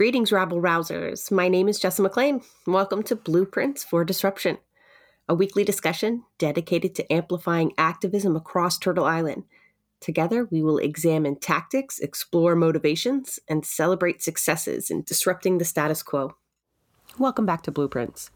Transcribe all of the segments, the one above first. Greetings, rabble-rousers. My name is Jessa McLean. Welcome to Blueprints for Disruption, a weekly discussion dedicated to amplifying activism across Turtle Island. Together, we will examine tactics, explore motivations, and celebrate successes in disrupting the status quo. Welcome back to Blueprints.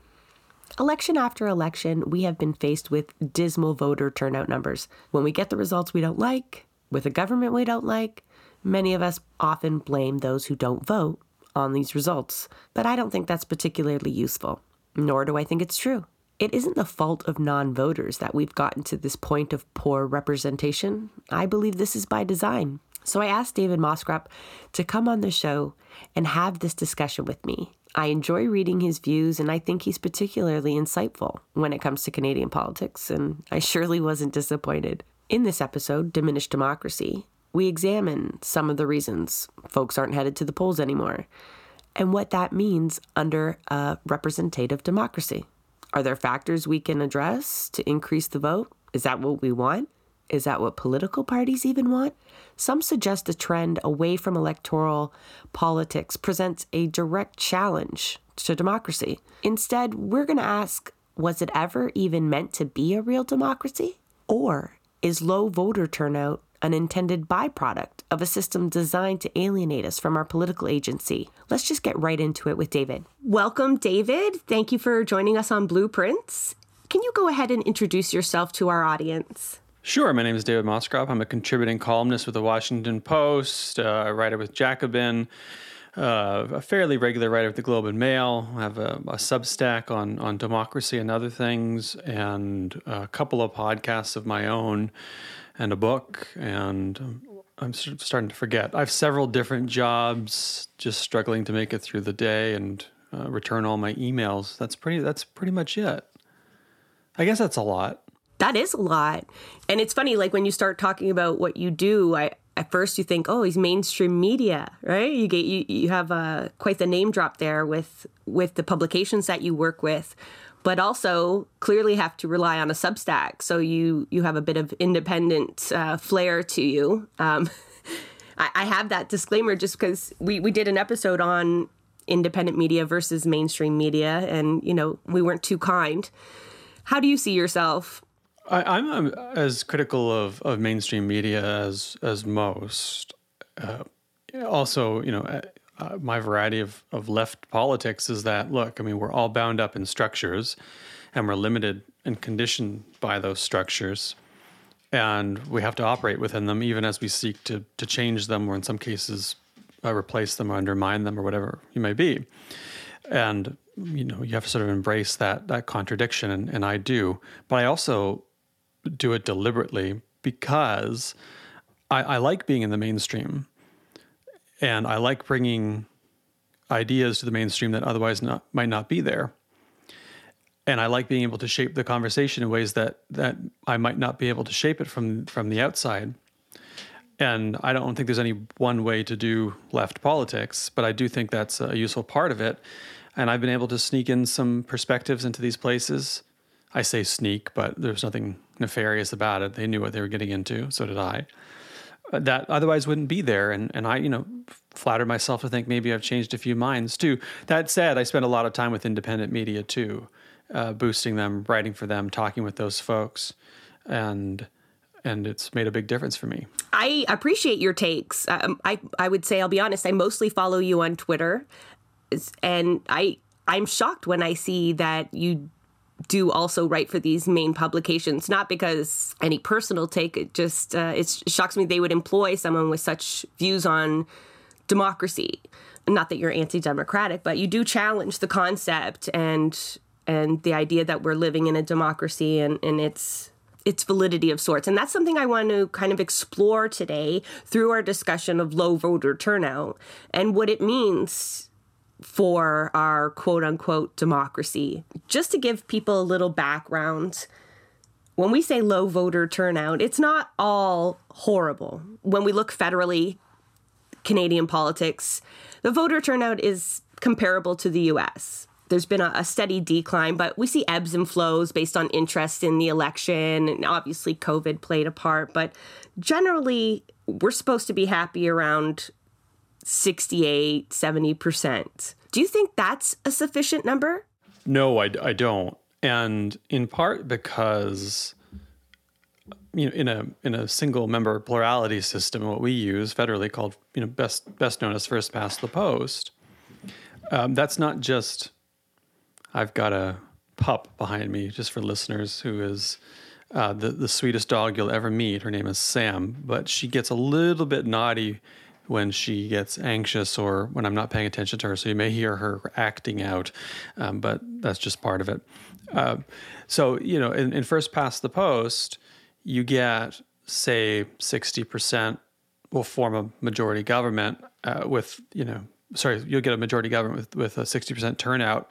Election after election, we have been faced with dismal voter turnout numbers. When we get the results we don't like, with a government we don't like, many of us often blame those who don't vote on these results. But I don't think that's particularly useful, nor do I think it's true. It isn't the fault of non-voters that we've gotten to this point of poor representation. I believe this is by design. So I asked David Moscrop to come on the show and have this discussion with me. I enjoy reading his views, and I think he's particularly insightful when it comes to Canadian politics, and I surely wasn't disappointed. In this episode, Diminished Democracy, we examine some of the reasons folks aren't headed to the polls anymore, and what that means under a representative democracy. Are there factors we can address to increase the vote? Is that what we want? Is that what political parties even want? Some suggest the trend away from electoral politics presents a direct challenge to democracy. Instead, we're going to ask, was it ever even meant to be a real democracy? Or is low voter turnout an intended byproduct of a system designed to alienate us from our political agency? Let's just get right into it with David. Welcome, David. Thank you for joining us on Blueprints. Can you go ahead and introduce yourself to our audience? Sure. My name is David Moscrop. I'm a contributing columnist with The Washington Post, a writer with Jacobin, a fairly regular writer with The Globe and Mail. I have a Substack on democracy and other things, and a couple of podcasts of my own, and a book, and I'm starting to forget. I have several different jobs, just struggling to make it through the day and return all my emails. That's pretty much it. I guess that's a lot. That is a lot. And it's funny, like when you start talking about what you do, at first you think, oh, he's mainstream media, right? You have quite the name drop there with the publications that you work with, but also clearly have to rely on a Substack. So you have a bit of independent flair to you. I have that disclaimer just because we did an episode on independent media versus mainstream media, and, you know, we weren't too kind. How do you see yourself? I'm as critical of mainstream media as most. Also, you know... my variety of left politics is that, look, I mean, we're all bound up in structures and we're limited and conditioned by those structures. And we have to operate within them, even as we seek to change them, or in some cases, replace them or undermine them or whatever you may be. And, you know, you have to sort of embrace that contradiction. And I do. But I also do it deliberately because I like being in the mainstream. And I like bringing ideas to the mainstream that otherwise might not be there. And I like being able to shape the conversation in ways that I might not be able to shape it from the outside. And I don't think there's any one way to do left politics, but I do think that's a useful part of it. And I've been able to sneak in some perspectives into these places. I say sneak, but there's nothing nefarious about it. They knew what they were getting into, so did I. That otherwise wouldn't be there. And I, you know, flatter myself to think maybe I've changed a few minds too. That said, I spent a lot of time with independent media too, boosting them, writing for them, talking with those folks. And it's made a big difference for me. I appreciate your takes. I would say, I'll be honest, I mostly follow you on Twitter. And I'm shocked when I see that you do also write for these main publications, not because any personal take, it just, it shocks me they would employ someone with such views on democracy. Not that you're anti-democratic, but you do challenge the concept and the idea that we're living in a democracy and its validity of sorts. And that's something I want to kind of explore today through our discussion of low voter turnout and what it means for our quote-unquote democracy. Just to give people a little background, when we say low voter turnout, it's not all horrible. When we look federally, Canadian politics, the voter turnout is comparable to the U.S. There's been a steady decline, but we see ebbs and flows based on interest in the election, and obviously COVID played a part, but generally, we're supposed to be happy around 68, 70%. Do you think that's a sufficient number? No, I don't. And in part because, you know, in a single member plurality system, what we use federally called, you know, best known as First Past the Post, that's not just I've got a pup behind me, just for listeners, who is the sweetest dog you'll ever meet. Her name is Sam, but she gets a little bit naughty when she gets anxious or when I'm not paying attention to her. So you may hear her acting out, but that's just part of it. So, you know, in First Past the Post, you get, say, 60% will form a majority government you'll get a majority government with a 60% turnout.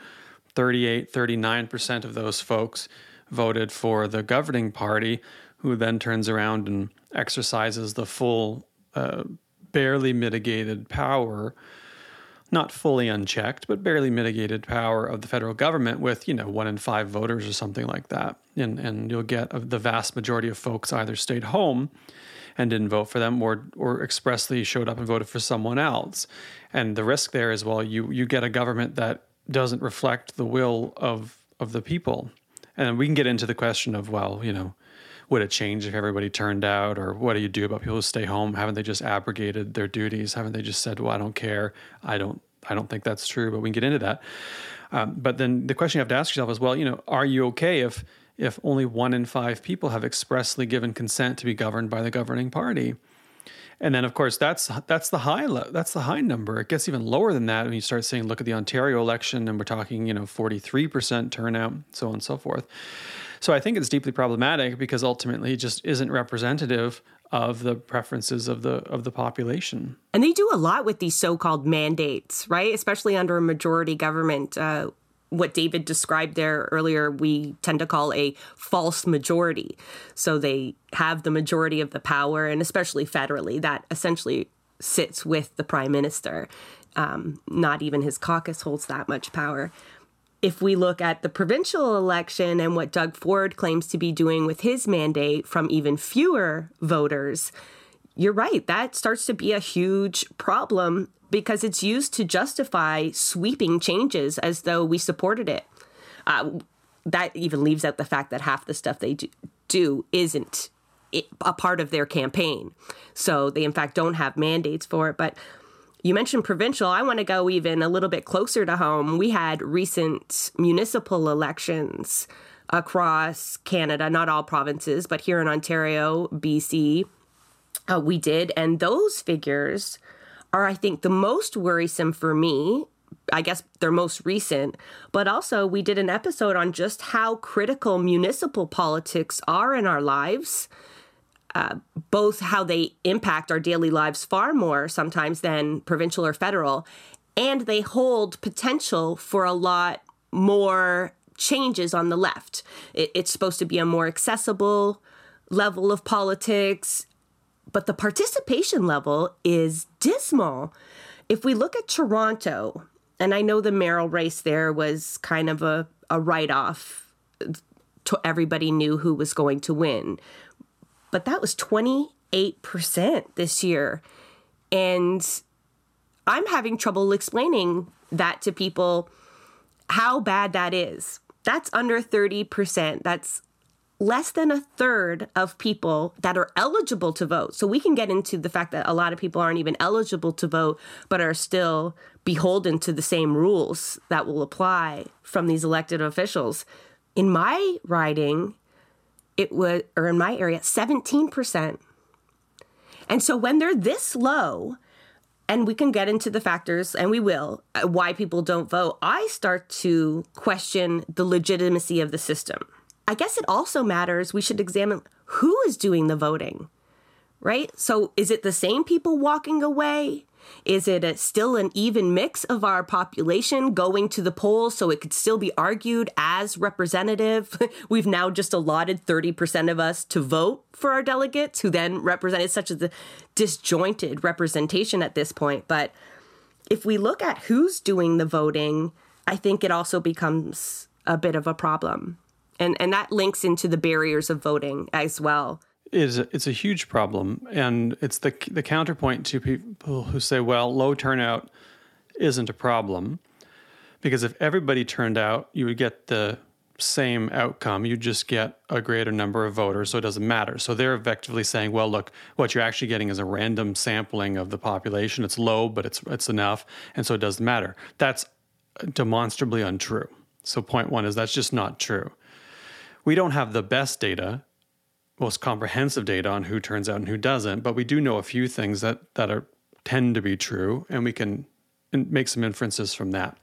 39% of those folks voted for the governing party, who then turns around and exercises the full, barely mitigated power, not fully unchecked, but barely mitigated power of the federal government with, you know, 1 in 5 voters or something like that. And you'll get the vast majority of folks either stayed home and didn't vote for them or expressly showed up and voted for someone else. And the risk there is, well, you get a government that doesn't reflect the will of the people. And we can get into the question of, well, you know, would it change if everybody turned out? Or what do you do about people who stay home? Haven't they just abrogated their duties? Haven't they just said, well, I don't care? I don't think that's true, but we can get into that. But then the question you have to ask yourself is, well, you know, are you okay if only 1 in 5 people have expressly given consent to be governed by the governing party? And then, of course, that's the high number. It gets even lower than that when you start saying, look at the Ontario election, and we're talking, you know, 43% turnout, so on and so forth. So I think it's deeply problematic because ultimately it just isn't representative of the preferences of the population. And they do a lot with these so-called mandates, right? Especially under a majority government. What David described there earlier, we tend to call a false majority. So they have the majority of the power, and especially federally, that essentially sits with the prime minister. Not even his caucus holds that much power. If we look at the provincial election and what Doug Ford claims to be doing with his mandate from even fewer voters, you're right, that starts to be a huge problem, because it's used to justify sweeping changes as though we supported it. That even leaves out the fact that half the stuff they do isn't a part of their campaign. So they, in fact, don't have mandates for it. But you mentioned provincial. I want to go even a little bit closer to home. We had recent municipal elections across Canada, not all provinces, but here in Ontario, BC, we did. And those figures are, I think, the most worrisome for me. I guess they're most recent, but also we did an episode on just how critical municipal politics are in our lives, both how they impact our daily lives far more sometimes than provincial or federal, and they hold potential for a lot more changes on the left. It's supposed to be a more accessible level of politics, but the participation level is dismal. If we look at Toronto, and I know the mayoral race there was kind of a write-off. Everybody knew who was going to win. But that was 28% this year. And I'm having trouble explaining that to people, how bad that is. That's under 30%. That's less than a third of people that are eligible to vote. So we can get into the fact that a lot of people aren't even eligible to vote, but are still beholden to the same rules that will apply from these elected officials. In my riding, in my area, 17%. And so when they're this low, and we can get into the factors, and we will, why people don't vote, I start to question the legitimacy of the system. I guess it also matters, we should examine who is doing the voting, right? So is it the same people walking away? Is it still an even mix of our population going to the polls so it could still be argued as representative? We've now just allotted 30% of us to vote for our delegates, who then represented such a disjointed representation at this point. But if we look at who's doing the voting, I think it also becomes a bit of a problem. And that links into the barriers of voting as well. it's a huge problem, and it's the counterpoint to people who say, well, low turnout isn't a problem, because if everybody turned out, you would get the same outcome. You just get a greater number of voters, so it doesn't matter. So they're effectively saying, well, look, what you're actually getting is a random sampling of the population. It's low, but it's enough, and so it doesn't matter. That's demonstrably untrue. So point one is that's just not true. We don't have the best data, most comprehensive data on who turns out and who doesn't, but we do know a few things that tend to be true, and we can make some inferences from that.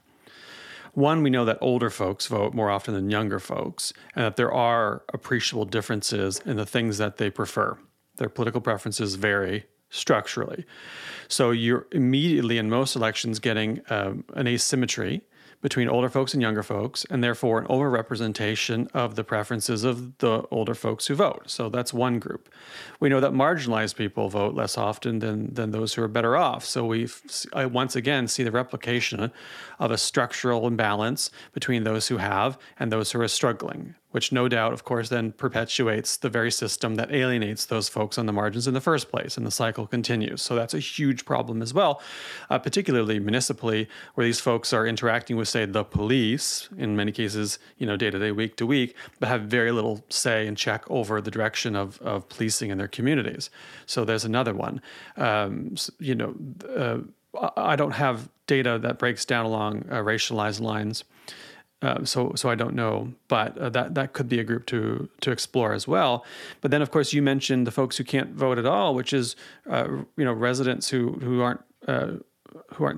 One, we know that older folks vote more often than younger folks, and that there are appreciable differences in the things that they prefer. Their political preferences vary structurally. So you're immediately in most elections getting an asymmetry between older folks and younger folks, and therefore an overrepresentation of the preferences of the older folks who vote. So that's one group. We know that marginalized people vote less often than those who are better off. So I once again see the replication of a structural imbalance between those who have and those who are struggling, which no doubt, of course, then perpetuates the very system that alienates those folks on the margins in the first place, and the cycle continues. So that's a huge problem as well, particularly municipally, where these folks are interacting with, say, the police, in many cases, day-to-day, week-to-week, but have very little say and check over the direction of policing in their communities. So there's another one. I don't have data that breaks down along racialized lines, So I don't know, but that could be a group to explore as well. But then, of course, you mentioned the folks who can't vote at all, which is residents who aren't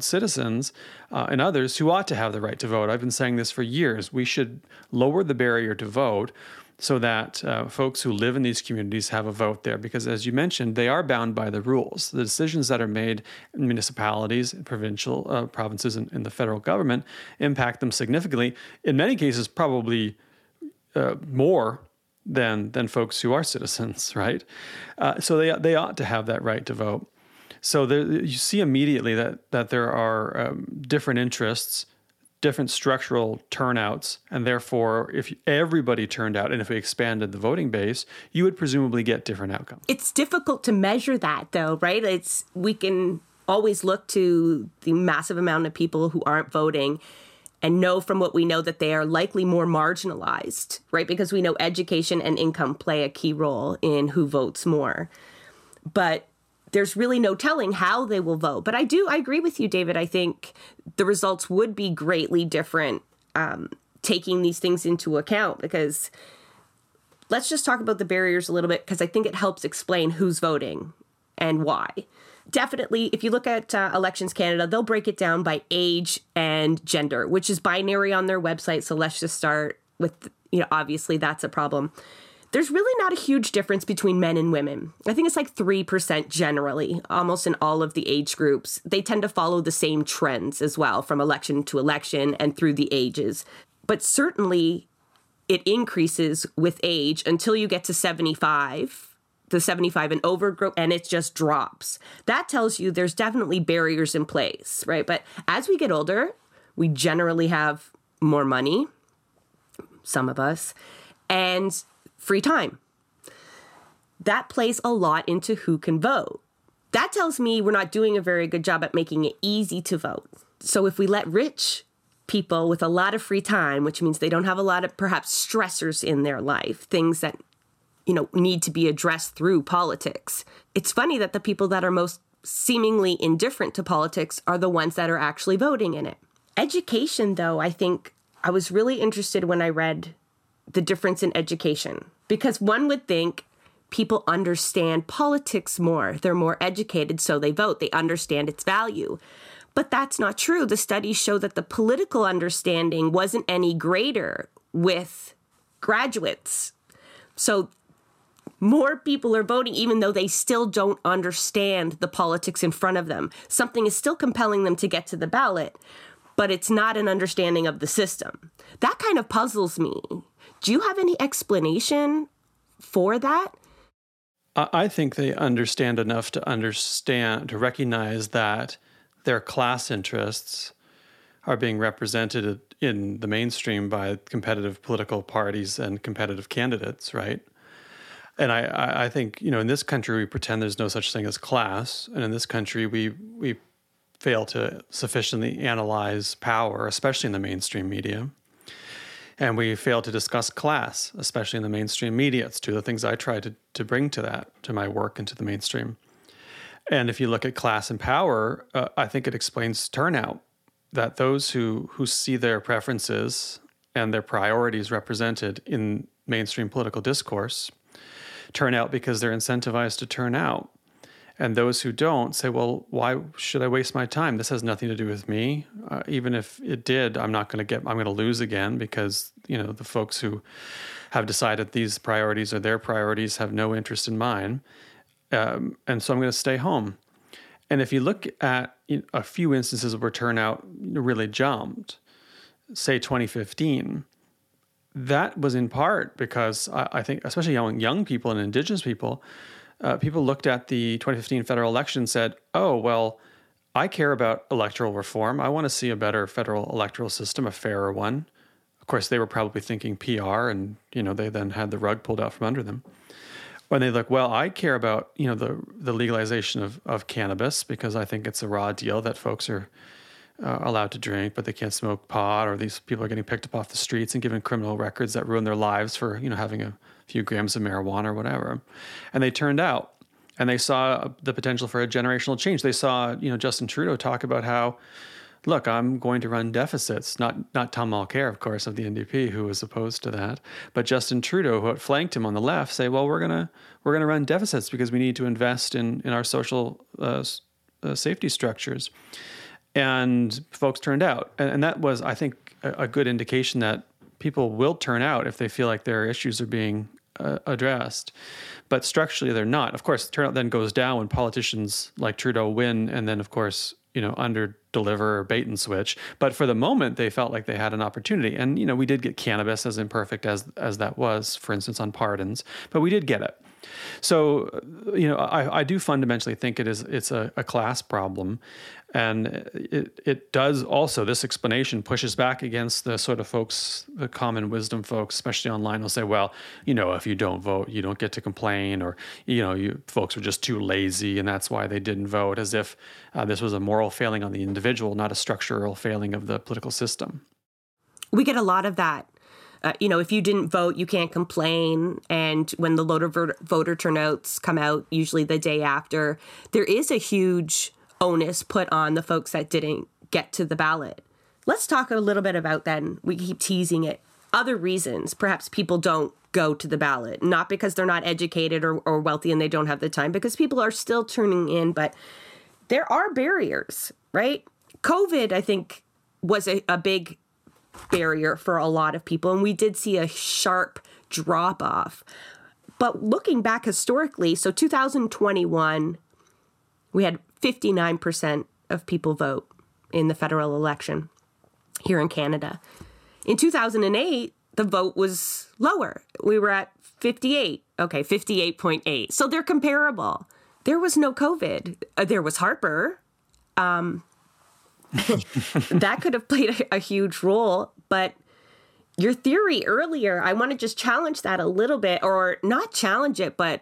citizens, and others who ought to have the right to vote. I've been saying this for years. We should lower the barrier to vote so that folks who live in these communities have a vote there, because, as you mentioned, they are bound by the rules. The decisions that are made in municipalities, provincial provinces, and in the federal government impact them significantly, in many cases probably more than folks who are citizens, right? So they ought to have that right to vote. So you see immediately that there are different interests, different structural turnouts, and therefore if everybody turned out and if we expanded the voting base, you would presumably get different outcomes. It's difficult to measure that, though, right? We can always look to the massive amount of people who aren't voting and know from what we know that they are likely more marginalized, right? Because we know education and income play a key role in who votes more. But there's really no telling how they will vote. But I agree with you, David. I think the results would be greatly different taking these things into account, because let's just talk about the barriers a little bit, because I think it helps explain who's voting and why. Definitely, if you look at Elections Canada, they'll break it down by age and gender, which is binary on their website. So let's just start with, obviously that's a problem. There's really not a huge difference between men and women. I think it's like 3% generally, almost in all of the age groups. They tend to follow the same trends as well, from election to election and through the ages. But certainly it increases with age until you get to 75 and over, and it just drops. That tells you there's definitely barriers in place, right? But as we get older, we generally have more money, some of us, and free time. That plays a lot into who can vote. That tells me we're not doing a very good job at making it easy to vote. So if we let rich people with a lot of free time, which means they don't have a lot of perhaps stressors in their life, things that, need to be addressed through politics. It's funny that the people that are most seemingly indifferent to politics are the ones that are actually voting in it. Education, though, I think I was really interested when I read the difference in education, because one would think people understand politics more. They're more educated, so they vote. They understand its value. But that's not true. The studies show that the political understanding wasn't any greater with graduates. So more people are voting, even though they still don't understand the politics in front of them. Something is still compelling them to get to the ballot, but it's not an understanding of the system. That kind of puzzles me. Do you have any explanation for that? I think they understand enough to recognize that their class interests are being represented in the mainstream by competitive political parties and competitive candidates, right? And I think, you know, in this country, we pretend there's no such thing as class. And in this country, we fail to sufficiently analyze power, especially in the mainstream media. And we fail to discuss class, especially in the mainstream media. It's two of the things I try to bring to that, to my work and to the mainstream. And if you look at class and power, I think it explains turnout, that those who see their preferences and their priorities represented in mainstream political discourse turn out because they're incentivized to turn out. And those who don't say, well, why should I waste my time? This has nothing to do with me. Even if it did, I'm going to lose again because, you know, the folks who have decided these priorities are their priorities have no interest in mine. And so I'm going to stay home. And if you look at a few instances where turnout really jumped, say 2015, that was in part because I think, especially young people and Indigenous people, people looked at the 2015 federal election and said, oh, well, I care about electoral reform. I want to see a better federal electoral system, a fairer one. Of course, they were probably thinking PR and, you know, they then had the rug pulled out from under them. When they look, well, I care about, you know, the legalization of cannabis because I think it's a raw deal that folks are allowed to drink, but they can't smoke pot, or these people are getting picked up off the streets and given criminal records that ruin their lives for, you know, having a few grams of marijuana or whatever. And they turned out and they saw the potential for a generational change. They saw, you know, Justin Trudeau talk about how, look, I'm going to run deficits, not Tom Mulcair, of course, of the NDP, who was opposed to that, but Justin Trudeau, who outflanked him on the left, say, well, we're going to run deficits because we need to invest in our social safety structures. And folks turned out. And that was, I think, a good indication that people will turn out if they feel like their issues are being addressed. But structurally, they're not. Of course, turnout then goes down when politicians like Trudeau win and then, of course, you know, under-deliver or bait and switch. But for the moment, they felt like they had an opportunity. And, you know, we did get cannabis, as imperfect as that was, for instance, on pardons. But we did get it. So, you know, I do fundamentally think it's a class problem. And it does also, this explanation pushes back against the sort of folks, the common wisdom folks, especially online, will say, well, you know, if you don't vote, you don't get to complain, or, you know, you folks were just too lazy and that's why they didn't vote, as if this was a moral failing on the individual, not a structural failing of the political system. We get a lot of that. You know, if you didn't vote, you can't complain. And when the voter turnouts come out, usually the day after, there is a huge onus put on the folks that didn't get to the ballot. Let's talk a little bit about that. And we keep teasing it. Other reasons, perhaps people don't go to the ballot, not because they're not educated or wealthy and they don't have the time, because people are still turning in. But there are barriers, right? COVID, I think, was a big barrier for a lot of people. And we did see a sharp drop off. But looking back historically, so 2021, we had 59% of people vote in the federal election here in Canada. In 2008, the vote was lower. We were at 58.8. So they're comparable. There was no COVID. There was Harper. That could have played a huge role. But your theory earlier, I want to just challenge that a little bit, or not challenge it, but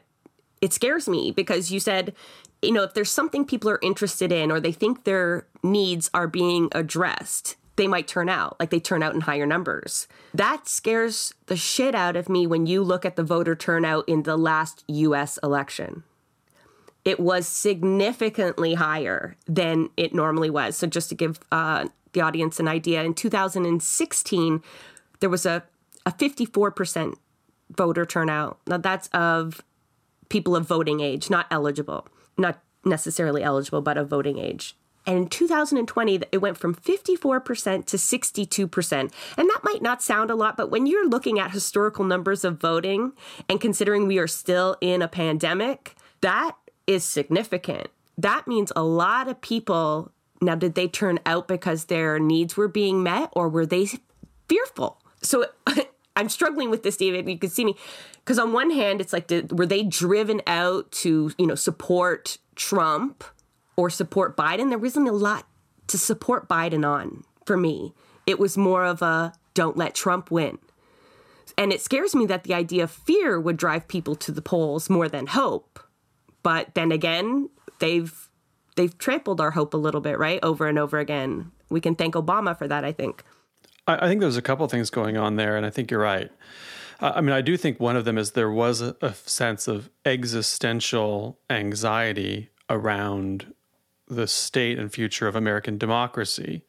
it scares me because you said, you know, if there's something people are interested in or they think their needs are being addressed, they might turn out, like they turn out in higher numbers. That scares the shit out of me when you look at the voter turnout in the last U.S. election. It was significantly higher than it normally was. So just to give the audience an idea, in 2016, there was a 54% voter turnout. Now, that's of people of voting age, not necessarily eligible, but of voting age. And in 2020, it went from 54% to 62%. And that might not sound a lot, but when you're looking at historical numbers of voting and considering we are still in a pandemic, that is significant. That means a lot of people. Now, did they turn out because their needs were being met, or were they fearful? So I'm struggling with this, David. You can see me. Because on one hand, it's like, were they driven out to, you know, support Trump or support Biden? There wasn't a lot to support Biden on for me. It was more of a don't let Trump win. And it scares me that the idea of fear would drive people to the polls more than hope. But then again, they've trampled our hope a little bit, right? Over and over again. We can thank Obama for that, I think. I think there's a couple of things going on there, and I think you're right. I mean, I do think one of them is there was a sense of existential anxiety around the state and future of American democracy.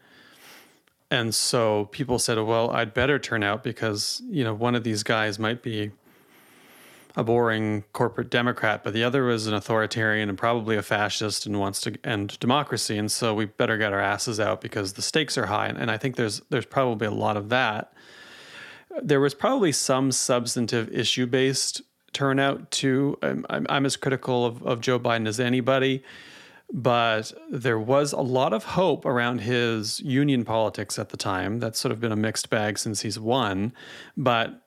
And so people said, well, I'd better turn out because, you know, one of these guys might be a boring corporate Democrat, but the other is an authoritarian and probably a fascist and wants to end democracy. And so we better get our asses out because the stakes are high. And I think there's probably a lot of that. There was probably some substantive issue-based turnout too. I'm as critical of Joe Biden as anybody, but there was a lot of hope around his union politics at the time. That's sort of been a mixed bag since he's won. But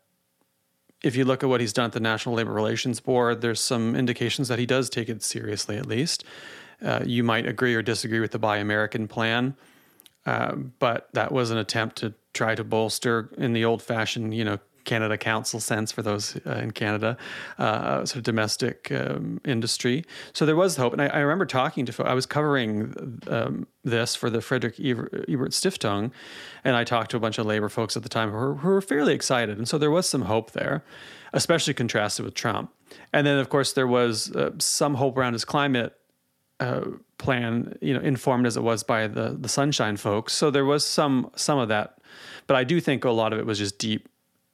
if you look at what he's done at the National Labor Relations Board, there's some indications that he does take it seriously, at least. You might agree or disagree with the Buy American plan, but that was an attempt to try to bolster, in the old-fashioned, you know, Canada Council sense for those in Canada, sort of domestic industry. So there was hope. And I remember talking to, I was covering this for the Frederick Ebert Stiftung, and I talked to a bunch of labor folks at the time who were fairly excited. And so there was some hope there, especially contrasted with Trump. And then, of course, there was some hope around his climate plan, you know, informed as it was by the Sunshine folks. So there was some of that. But I do think a lot of it was just deep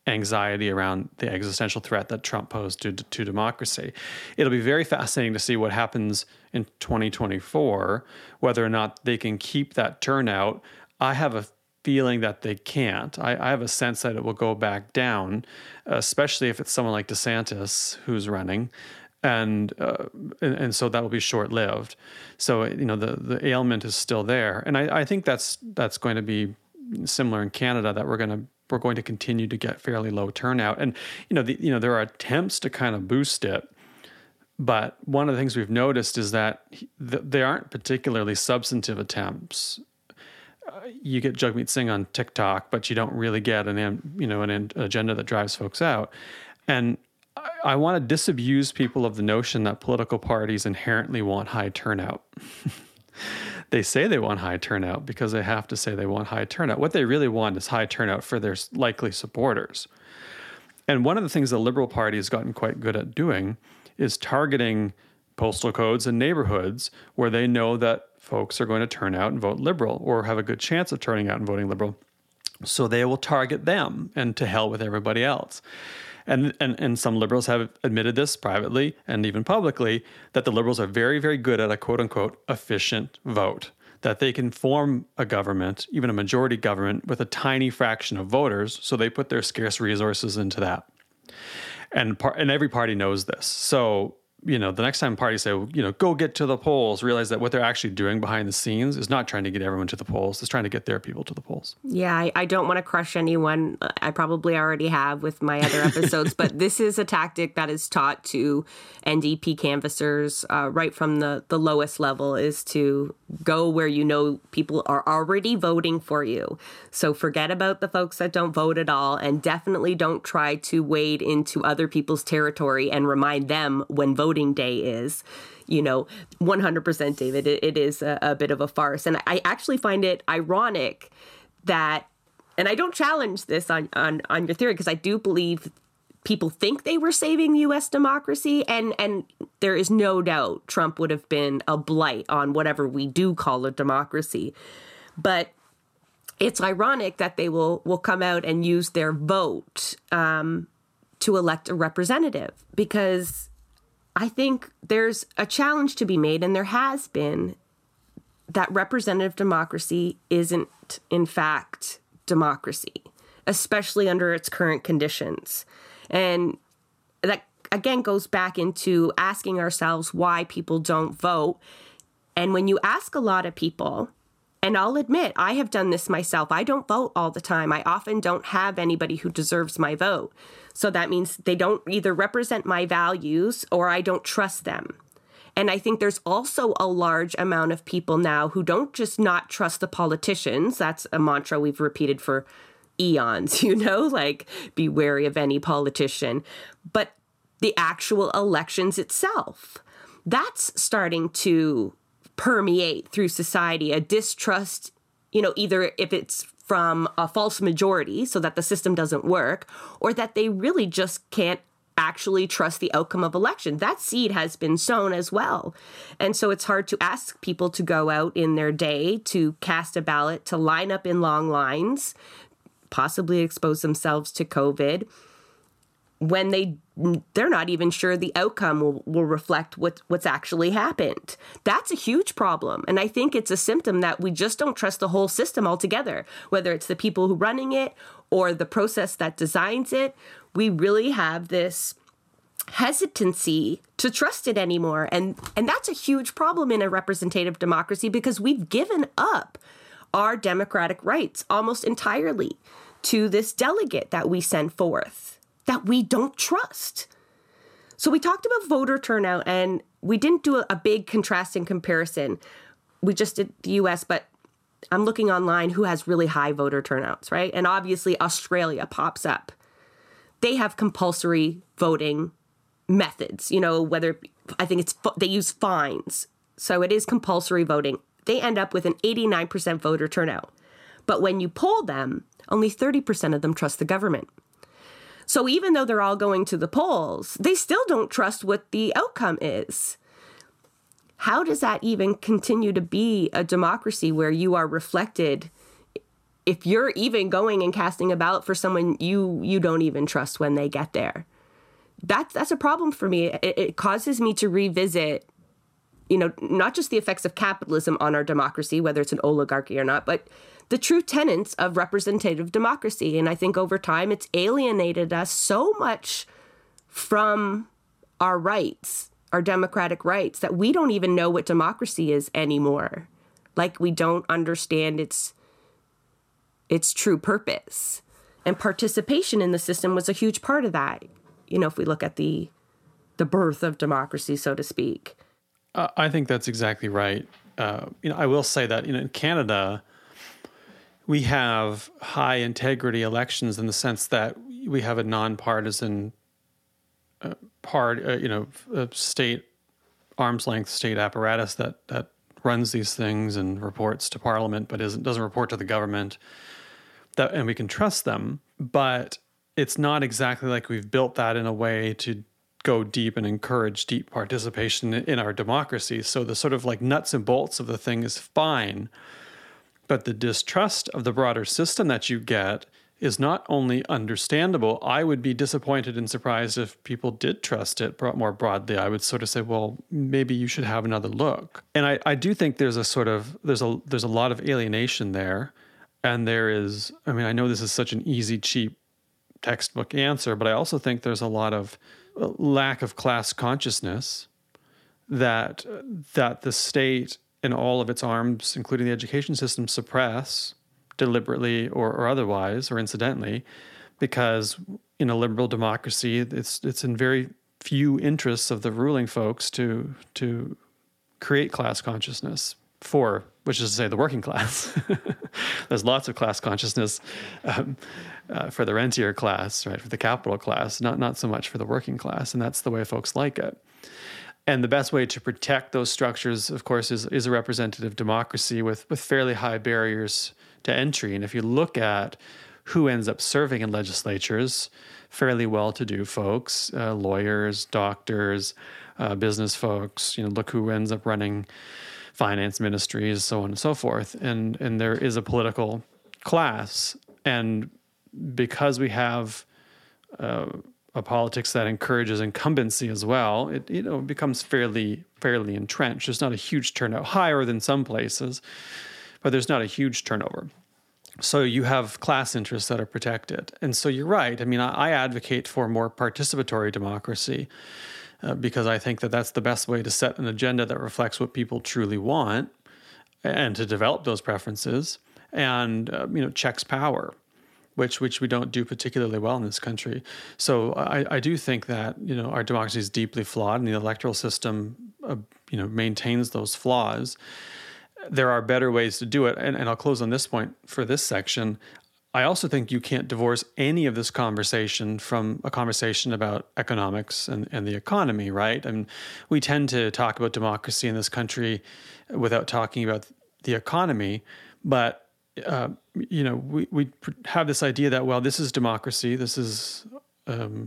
anxiety around the existential threat that Trump posed to democracy. It'll be very fascinating to see what happens in 2024, whether or not they can keep that turnout. I have a feeling that they can't. I have a sense that it will go back down, especially if it's someone like DeSantis who's running. And so that will be short-lived. So, you know, the ailment is still there. And I think that's going to be similar in Canada, that we're going to continue to get fairly low turnout. And, you know, there are attempts to kind of boost it. But one of the things we've noticed is that they aren't particularly substantive attempts. You get Jagmeet Singh on TikTok, but you don't really get an agenda that drives folks out. And I want to disabuse people of the notion that political parties inherently want high turnout. They say they want high turnout because they have to say they want high turnout. What they really want is high turnout for their likely supporters. And one of the things the Liberal Party has gotten quite good at doing is targeting postal codes and neighborhoods where they know that folks are going to turn out and vote Liberal, or have a good chance of turning out and voting Liberal. So they will target them, and to hell with everybody else. And some Liberals have admitted this privately and even publicly, that the Liberals are very, very good at a quote-unquote efficient vote, that they can form a government, even a majority government, with a tiny fraction of voters, so they put their scarce resources into that. And every party knows this. So, you know, the next time parties say, you know, go get to the polls, realize that what they're actually doing behind the scenes is not trying to get everyone to the polls. It's trying to get their people to the polls. Yeah, I don't want to crush anyone. I probably already have with my other episodes, but this is a tactic that is taught to NDP canvassers right from the lowest level, is to go where you know people are already voting for you. So forget about the folks that don't vote at all, and definitely don't try to wade into other people's territory and remind them when voting day is. You know, 100%, David, it is a bit of a farce. And I actually find it ironic that, and I don't challenge this on your theory, because I do believe people think they were saving U.S. democracy, and there is no doubt Trump would have been a blight on whatever we do call a democracy. But it's ironic that they will come out and use their vote to elect a representative, because I think there's a challenge to be made, and there has been, that representative democracy isn't, in fact, democracy, especially under its current conditions. And that, again, goes back into asking ourselves why people don't vote. And when you ask a lot of people, and I'll admit, I have done this myself. I don't vote all the time. I often don't have anybody who deserves my vote. So that means they don't either represent my values, or I don't trust them. And I think there's also a large amount of people now who don't just not trust the politicians. That's a mantra we've repeated for eons, you know, like be wary of any politician. But the actual elections itself, that's starting to permeate through society, a distrust, you know, either if it's from a false majority so that the system doesn't work, or that they really just can't actually trust the outcome of election. That seed has been sown as well. And so it's hard to ask people to go out in their day to cast a ballot, to line up in long lines, possibly expose themselves to COVID, when they're not even sure the outcome will reflect what's actually happened. That's a huge problem. And I think it's a symptom that we just don't trust the whole system altogether, whether it's the people who are running it or the process that designs it. We really have this hesitancy to trust it anymore. And that's a huge problem in a representative democracy, because we've given up our democratic rights almost entirely to this delegate that we send forth, that we don't trust. So we talked about voter turnout, and we didn't do a big contrasting comparison. We just did the US, but I'm looking online who has really high voter turnouts, right? And obviously Australia pops up. They have compulsory voting methods, you know, whether, I think it's, they use fines. So it is compulsory voting. They end up with an 89% voter turnout. But when you poll them, only 30% of them trust the government. So even though they're all going to the polls, they still don't trust what the outcome is. How does that even continue to be a democracy where you are reflected if you're even going and casting a ballot for someone you don't even trust when they get there? That's a problem for me. It causes me to revisit, you know, not just the effects of capitalism on our democracy, whether it's an oligarchy or not, but the true tenets of representative democracy. And I think over time, it's alienated us so much from our rights, our democratic rights, that we don't even know what democracy is anymore. Like, we don't understand its true purpose. And participation in the system was a huge part of that, you know, if we look at the birth of democracy, so to speak. I think that's exactly right. You know, I will say that, you know, in Canada, we have high integrity elections in the sense that we have a nonpartisan state arm's length state apparatus that runs these things and reports to Parliament, but doesn't report to the government. That, and we can trust them, but it's not exactly like we've built that in a way to go deep and encourage deep participation in our democracy. So the sort of like nuts and bolts of the thing is fine, but the distrust of the broader system that you get is not only understandable. I would be disappointed and surprised if people did trust it more broadly. I would sort of say, well, maybe you should have another look. And I do think there's a sort of, there's a lot of alienation there. And there is, I mean, I know this is such an easy, cheap textbook answer, but I also think there's a lot of lack of class consciousness that the state in all of its arms, including the education system, suppress deliberately or otherwise or incidentally, because in a liberal democracy, it's in very few interests of the ruling folks to create class consciousness for, which is to say, the working class. There's lots of class consciousness for the rentier class, right? For the capital class, not so much for the working class. And that's the way folks like it. And the best way to protect those structures, of course, is a representative democracy with fairly high barriers to entry. And if you look at who ends up serving in legislatures, fairly well-to-do folks, lawyers, doctors, business folks, you know, look who ends up running finance ministries, so on and so forth. And there is a political class. And because we have a politics that encourages incumbency as well, it, you know, becomes fairly entrenched. There's not a huge turnout, higher than some places, but there's not a huge turnover. So you have class interests that are protected. And so you're right. I mean, I advocate for more participatory democracy because I think that that's the best way to set an agenda that reflects what people truly want and to develop those preferences and, you know, checks power, which we don't do particularly well in this country. So I do think that, you know, our democracy is deeply flawed, and the electoral system, you know, maintains those flaws. There are better ways to do it. And I'll close on this point for this section. I also think you can't divorce any of this conversation from a conversation about economics and the economy, right? I mean, we tend to talk about democracy in this country without talking about the economy, but we have this idea that, well, this is democracy, this is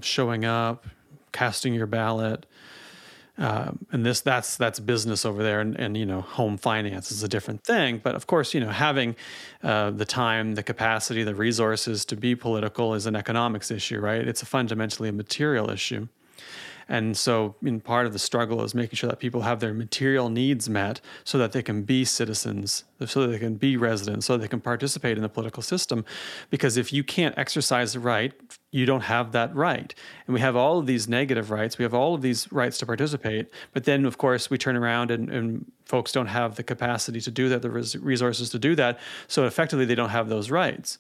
showing up, casting your ballot, and that's business over there, and home finance is a different thing. But of course, having the time, the capacity, the resources to be political is an economics issue, right? It's fundamentally a material issue. And so part of the struggle is making sure that people have their material needs met so that they can be citizens, so that they can be residents, so that they can participate in the political system. Because if you can't exercise the right, you don't have that right. And we have all of these negative rights. We have all of these rights to participate. But then, of course, we turn around and folks don't have the capacity to do that, the resources to do that. So effectively, they don't have those rights.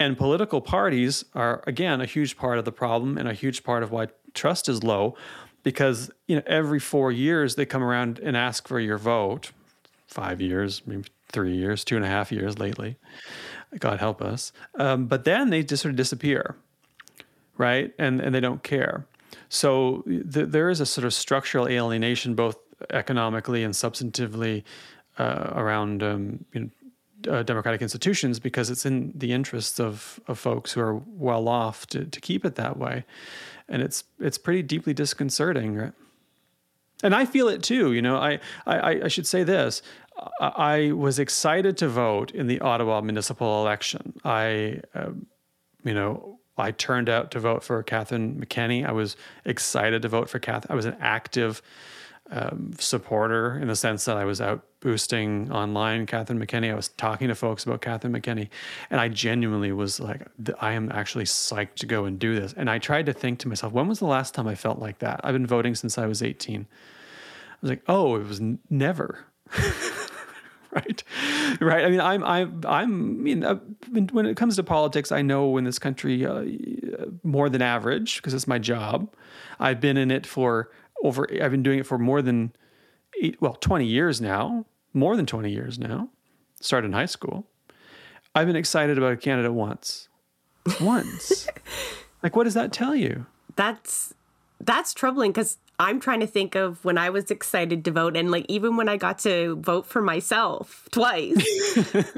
And political parties are, again, a huge part of the problem and a huge part of why trust is low, because every 4 years they come around and ask for your vote. 5 years, maybe 3 years, 2.5 years lately. God help us. But then they just sort of disappear, right? And they don't care. So there is a sort of structural alienation, both economically and substantively, around democratic institutions, because it's in the interests of folks who are well off to keep it that way. And it's pretty deeply disconcerting, right? And I feel it too. I should say this. I was excited to vote in the Ottawa municipal election. I turned out to vote for Catherine McKenney. I was excited to vote for Catherine. I was an active supporter in the sense that I was out boosting online Catherine McKenney. I was talking to folks about Catherine McKenney, and I genuinely was like, I am actually psyched to go and do this. And I tried to think to myself, when was the last time I felt like that? I've been voting since I was 18. I was like, oh, it was never. Right. I mean, when it comes to politics, I know in this country more than average, because it's my job. I've been in it for I've been doing it for more than 20 years now, more than 20 years now, started in high school. I've been excited about Canada once. Like, what does that tell you? That's troubling, because I'm trying to think of when I was excited to vote. And like, even when I got to vote for myself twice,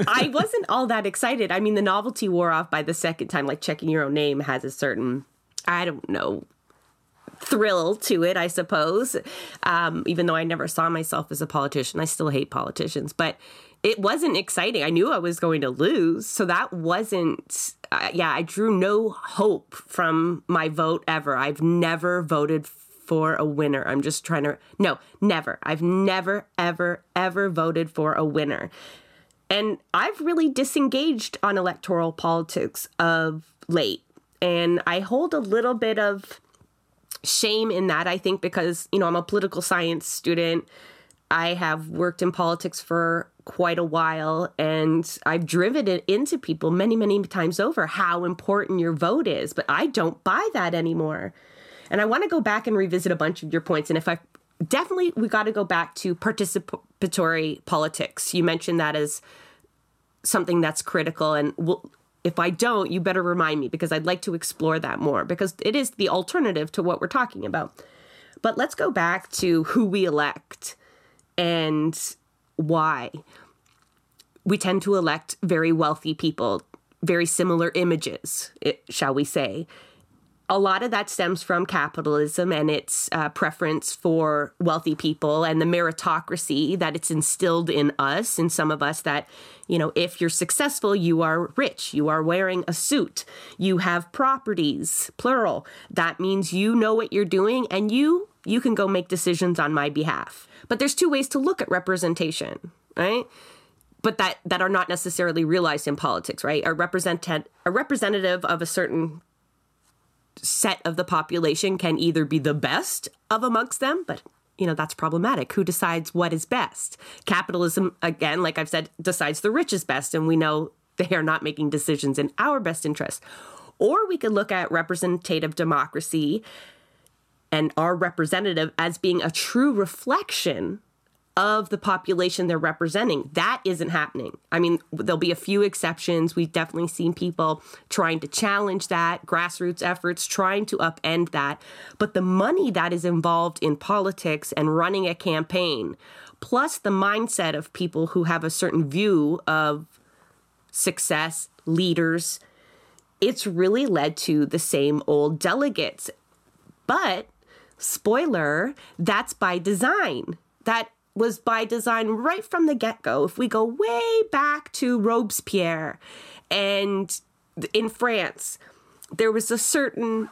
I wasn't all that excited. I mean, the novelty wore off by the second time. Like, checking your own name has a certain, I don't know, thrill to it, I suppose. Even though I never saw myself as a politician, I still hate politicians, but it wasn't exciting. I knew I was going to lose. So that wasn't, I drew no hope from my vote ever. I've never voted for a winner. I'm just trying to, no, never. I've never, ever, ever voted for a winner. And I've really disengaged on electoral politics of late. And I hold a little bit of shame in that, I think, because, I'm a political science student. I have worked in politics for quite a while, and I've driven it into people many, many times over how important your vote is. But I don't buy that anymore. And I want to go back and revisit a bunch of your points. And we got to go back to participatory politics. You mentioned that as something that's critical, and if I don't, you better remind me, because I'd like to explore that more, because it is the alternative to what we're talking about. But let's go back to who we elect and why. We tend to elect very wealthy people, very similar images, shall we say. A lot of that stems from capitalism and its preference for wealthy people and the meritocracy that it's instilled in us, in some of us, that, if you're successful, you are rich, you are wearing a suit, you have properties, plural. That means you know what you're doing, and you can go make decisions on my behalf. But there's two ways to look at representation, right? But that are not necessarily realized in politics, right? A representative of a certain set of the population can either be the best of amongst them, but that's problematic. Who decides what is best? Capitalism, again, like I've said, decides the rich is best, and we know they are not making decisions in our best interest. Or we could look at representative democracy and our representative as being a true reflection of the population they're representing. That isn't happening. I mean, there'll be a few exceptions. We've definitely seen people trying to challenge that, grassroots efforts trying to upend that. But the money that is involved in politics and running a campaign, plus the mindset of people who have a certain view of success, leaders, it's really led to the same old delegates. But, spoiler, that's by design. That was by design right from the get-go. If we go way back to Robespierre and in France, there was a certain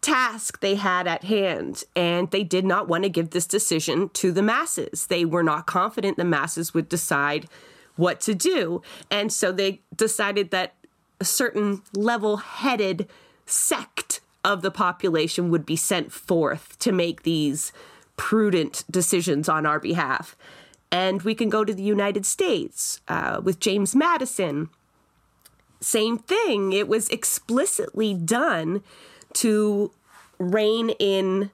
task they had at hand, and they did not want to give this decision to the masses. They were not confident the masses would decide what to do. And so they decided that a certain level-headed sect of the population would be sent forth to make these prudent decisions on our behalf. And we can go to the United States with James Madison. Same thing. It was explicitly done to rein in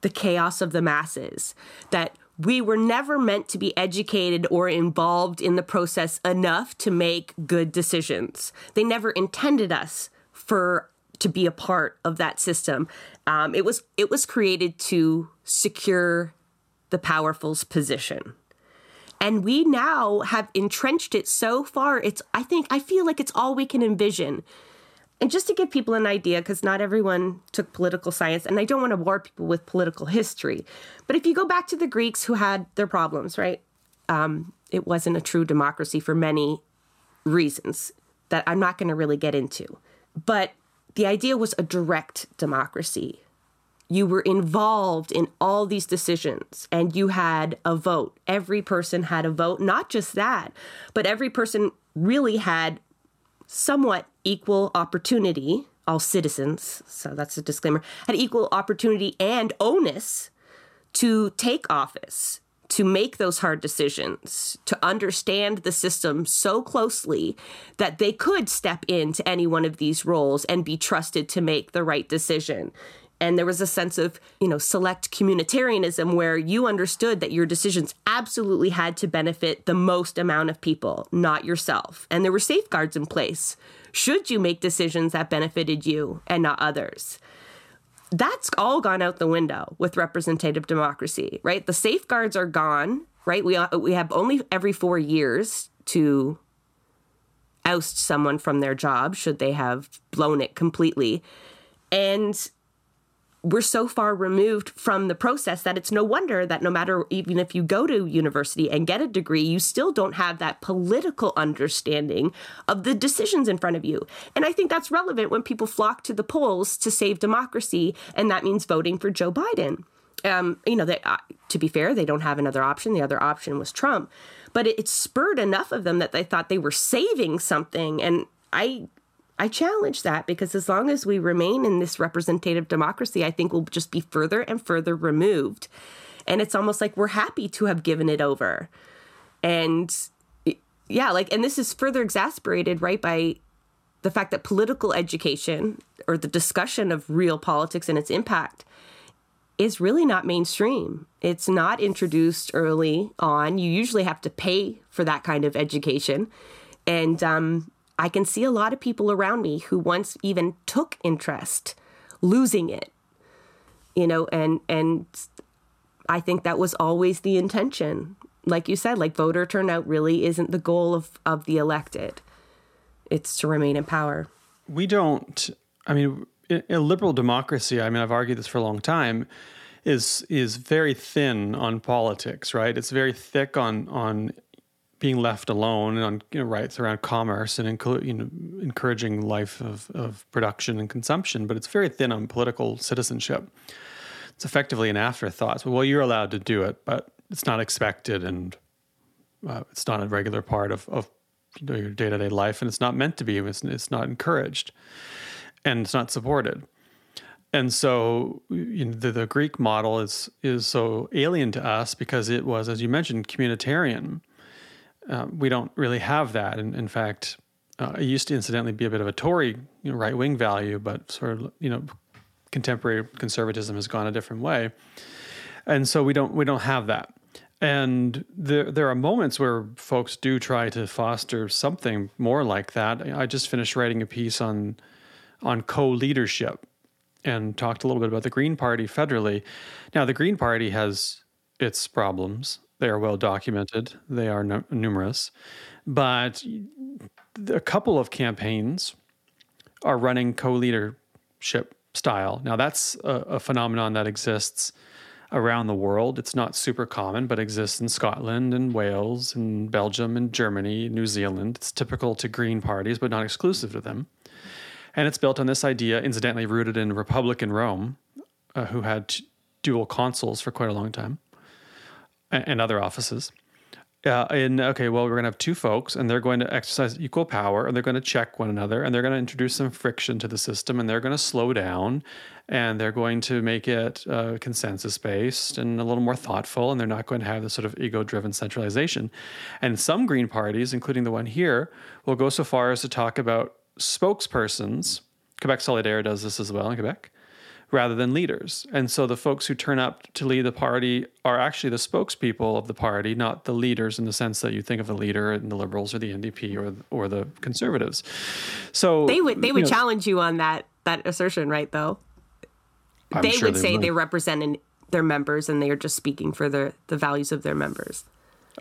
the chaos of the masses, that we were never meant to be educated or involved in the process enough to make good decisions. They never intended us to be a part of that system. It was created to secure the powerful's position. And we now have entrenched it so far, I feel like it's all we can envision. And just to give people an idea, because not everyone took political science, and I don't want to bore people with political history, but if you go back to the Greeks who had their problems, right? It wasn't a true democracy for many reasons that I'm not going to really get into. But the idea was a direct democracy. You were involved in all these decisions, and you had a vote. Every person had a vote. Not just that, but every person really had somewhat equal opportunity, all citizens, so that's a disclaimer, had equal opportunity and onus to take office, to make those hard decisions, to understand the system so closely that they could step into any one of these roles and be trusted to make the right decision. And there was a sense of, select communitarianism where you understood that your decisions absolutely had to benefit the most amount of people, not yourself. And there were safeguards in place should you make decisions that benefited you and not others. That's all gone out the window with representative democracy, right? The safeguards are gone, right? We have only every 4 years to oust someone from their job should they have blown it completely. And we're so far removed from the process that it's no wonder that no matter, even if you go to university and get a degree, you still don't have that political understanding of the decisions in front of you. And I think that's relevant when people flock to the polls to save democracy, and that means voting for Joe Biden. To be fair, they don't have another option. The other option was Trump. But it spurred enough of them that they thought they were saving something. And I challenge that, because as long as we remain in this representative democracy, I think we'll just be further and further removed. And it's almost like we're happy to have given it over. And and this is further exasperated, right, by the fact that political education or the discussion of real politics and its impact is really not mainstream. It's not introduced early on. You usually have to pay for that kind of education. And, I can see a lot of people around me who once even took interest losing it, and I think that was always the intention. Like you said, voter turnout really isn't the goal of the elected. It's to remain in power. A liberal democracy, I've argued this for a long time, is very thin on politics, right? It's very thick on being left alone and on rights around commerce and encouraging life of production and consumption, but it's very thin on political citizenship. It's effectively an afterthought. So, well, you're allowed to do it, but it's not expected, and it's not a regular part of your day-to-day life, and it's not meant to be. It's not encouraged, and it's not supported. And so the Greek model is so alien to us because it was, as you mentioned, communitarian. We don't really have that. And in fact, it used to incidentally be a bit of a Tory right-wing value, but sort of, contemporary conservatism has gone a different way. And so we don't have that. And there are moments where folks do try to foster something more like that. I just finished writing a piece on co-leadership and talked a little bit about the Green Party federally. Now, the Green Party has its problems. They are well documented. They are numerous. But a couple of campaigns are running co-leadership style. Now, that's a phenomenon that exists around the world. It's not super common, but exists in Scotland and Wales and Belgium and Germany, New Zealand. It's typical to Green parties, but not exclusive to them. And it's built on this idea, incidentally rooted in Republican Rome, who had dual consuls for quite a long time and other offices. We're going to have two folks, and they're going to exercise equal power, and they're going to check one another, and they're going to introduce some friction to the system, and they're going to slow down, and they're going to make it consensus-based and a little more thoughtful, and they're not going to have this sort of ego-driven centralization. And some Green parties, including the one here, will go so far as to talk about spokespersons. Quebec Solidaire does this as well in Quebec, rather than leaders. And so the folks who turn up to lead the party are actually the spokespeople of the party, not the leaders in the sense that you think of the leader in the Liberals or the NDP or the Conservatives. So they would challenge you on that assertion, right? Though they would say they represent their members and they are just speaking for the values of their members.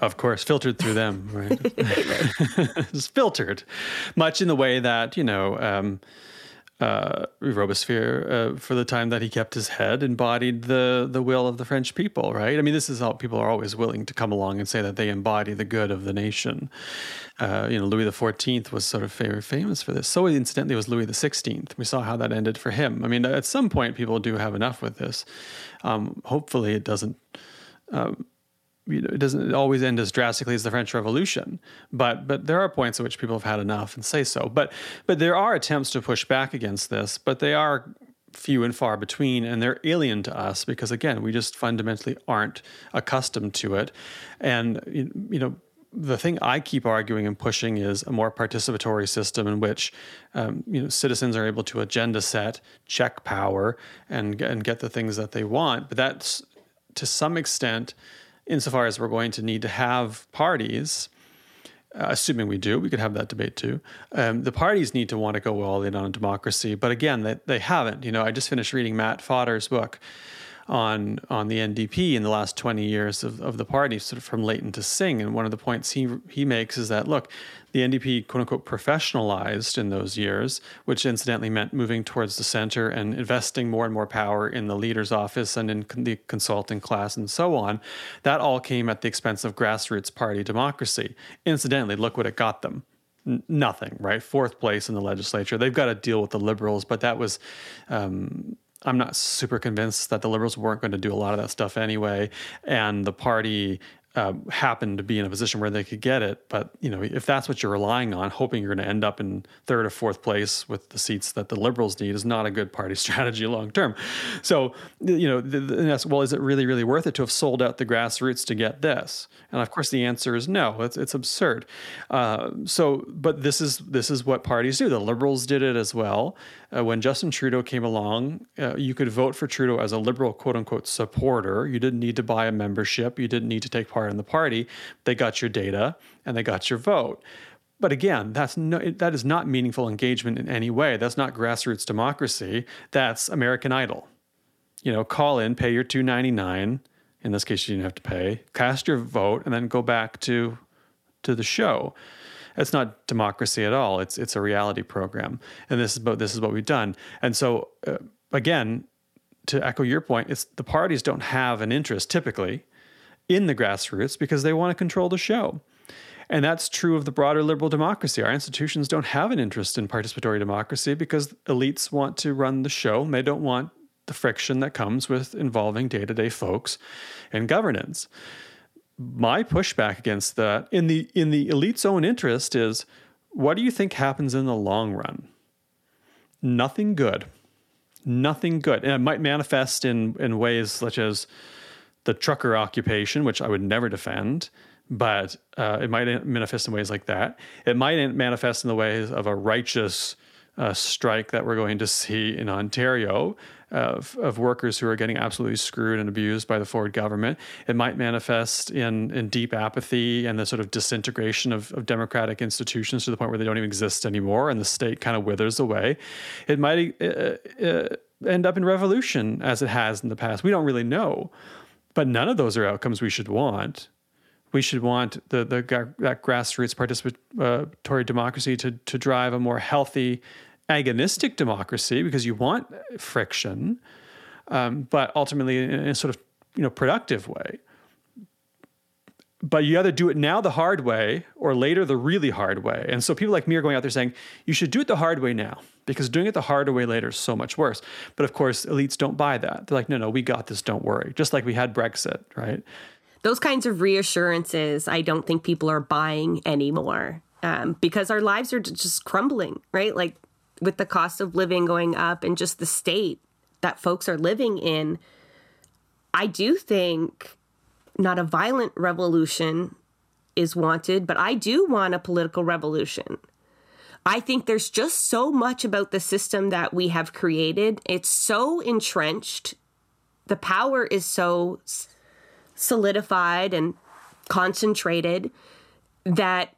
Of course, filtered through them, right? It's filtered, much in the way that Robespierre, for the time that he kept his head, embodied the will of the French people, right? I mean, this is how people are always willing to come along and say that they embody the good of the nation. Louis XIV was sort of very famous for this. So incidentally was Louis XVI. We saw how that ended for him. I mean, at some point, people do have enough with this. Hopefully it doesn't... it doesn't always end as drastically as the French Revolution, but there are points at which people have had enough and say so. But there are attempts to push back against this, but they are few and far between, and they're alien to us because, again, we just fundamentally aren't accustomed to it. And, the thing I keep arguing and pushing is a more participatory system in which citizens are able to agenda set, check power, and get the things that they want. But that's, to some extent, insofar as we're going to need to have parties, assuming we do, we could have that debate too. The parties need to want to go all in on democracy, but again, they haven't. I just finished reading Matt Fodder's book on the NDP in the last 20 years of the party, sort of from Leighton to Singh. And one of the points he makes is that, look, the NDP, quote unquote, professionalized in those years, which incidentally meant moving towards the center and investing more and more power in the leader's office and in the consulting class and so on. That all came at the expense of grassroots party democracy. Incidentally, look what it got them. Nothing, right? 4th place in the legislature. They've got to deal with the Liberals, but that was... I'm not super convinced that the Liberals weren't going to do a lot of that stuff anyway, and the party happened to be in a position where they could get it. But, if that's what you're relying on, hoping you're going to end up in 3rd or 4th place with the seats that the Liberals need is not a good party strategy long term. So, is it really, really worth it to have sold out the grassroots to get this? And of course, the answer is no. It's absurd. But this is what parties do. The Liberals did it as well. When Justin Trudeau came along, you could vote for Trudeau as a Liberal, quote unquote, supporter. You didn't need to buy a membership. You didn't need to take part in the party. They got your data and they got your vote. But again, that is not meaningful engagement in any way. That's not grassroots democracy. That's American Idol. Call in, pay your $2.99. In this case, you didn't have to pay. Cast your vote and then go back to the show. It's not democracy at all. It's a reality program, and this is what we've done. And so, again, to echo your point, it's the parties don't have an interest typically in the grassroots because they want to control the show. And that's true of the broader liberal democracy. Our institutions don't have an interest in participatory democracy because elites want to run the show and they don't want the friction that comes with involving day-to-day folks in governance. My pushback against that in the elite's own interest is, what do you think happens in the long run? Nothing good. Nothing good. And it might manifest in ways such as the trucker occupation, which I would never defend, but it might manifest in ways like that. It might manifest in the ways of a righteous strike that we're going to see in Ontario of workers who are getting absolutely screwed and abused by the Ford government. It might manifest in deep apathy and the sort of disintegration of democratic institutions to the point where they don't even exist anymore and the state kind of withers away. It might end up in revolution as it has in the past. We don't really know, but none of those are outcomes we should want. We should want that grassroots participatory democracy to drive a more healthy, agonistic democracy, because you want friction, but ultimately in a sort of productive way. But you either do it now the hard way or later the really hard way. And so people like me are going out there saying, you should do it the hard way now, because doing it the harder way later is so much worse. But of course, elites don't buy that. They're like, no, we got this, don't worry. Just like we had Brexit, right? Those kinds of reassurances, I don't think people are buying anymore, because our lives are just crumbling, right? Like with the cost of living going up and just the state that folks are living in, I do think not a violent revolution is wanted, but I do want a political revolution. I think there's just so much about the system that we have created. It's so entrenched. The power is so solidified and concentrated that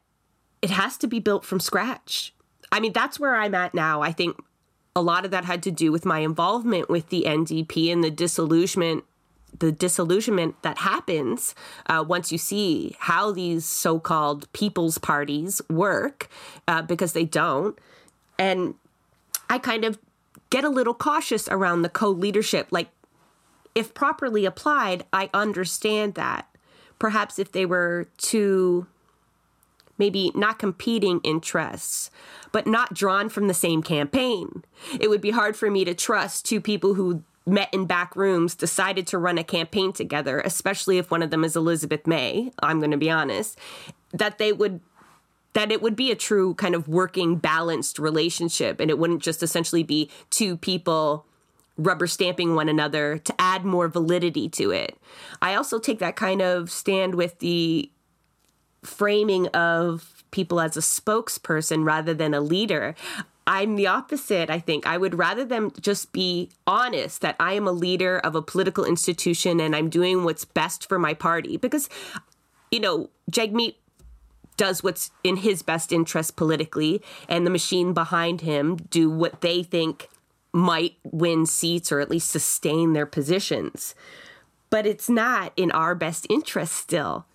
it has to be built from scratch. I mean, that's where I'm at now. I think a lot of that had to do with my involvement with the NDP and the disillusionment that happens once you see how these so-called people's parties work, because they don't. And I kind of get a little cautious around the co-leadership. Like, if properly applied, I understand that. Perhaps if they were too, maybe not competing interests, but not drawn from the same campaign, it would be hard for me to trust two people who met in back rooms, decided to run a campaign together, especially if one of them is Elizabeth May, I'm going to be honest, that it would be a true kind of working, balanced relationship. And it wouldn't just essentially be two people rubber stamping one another to add more validity to it. I also take that kind of stand with the framing of people as a spokesperson rather than a leader. I'm the opposite, I think. I would rather them just be honest that I am a leader of a political institution and I'm doing what's best for my party. Because, Jagmeet does what's in his best interest politically, and the machine behind him do what they think might win seats or at least sustain their positions. But it's not in our best interest still.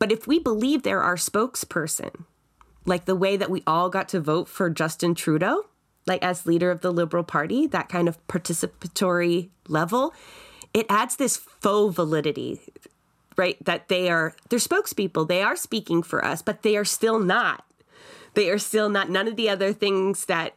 But if we believe they're our spokesperson, like the way that we all got to vote for Justin Trudeau, like as leader of the Liberal Party, that kind of participatory level, it adds this faux validity, right? That they're spokespeople. They are speaking for us, but they are still not. None of the other things that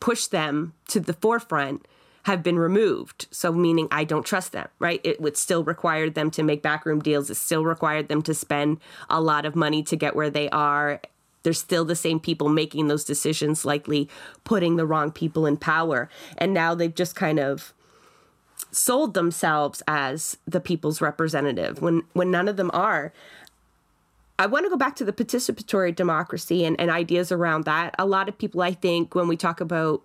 push them to the forefront have been removed. So meaning I don't trust them, right? It would still require them to make backroom deals. It still required them to spend a lot of money to get where they are. They're still the same people making those decisions, likely putting the wrong people in power. And now they've just kind of sold themselves as the people's representative when none of them are. I want to go back to the participatory democracy and ideas around that. A lot of people, I think, when we talk about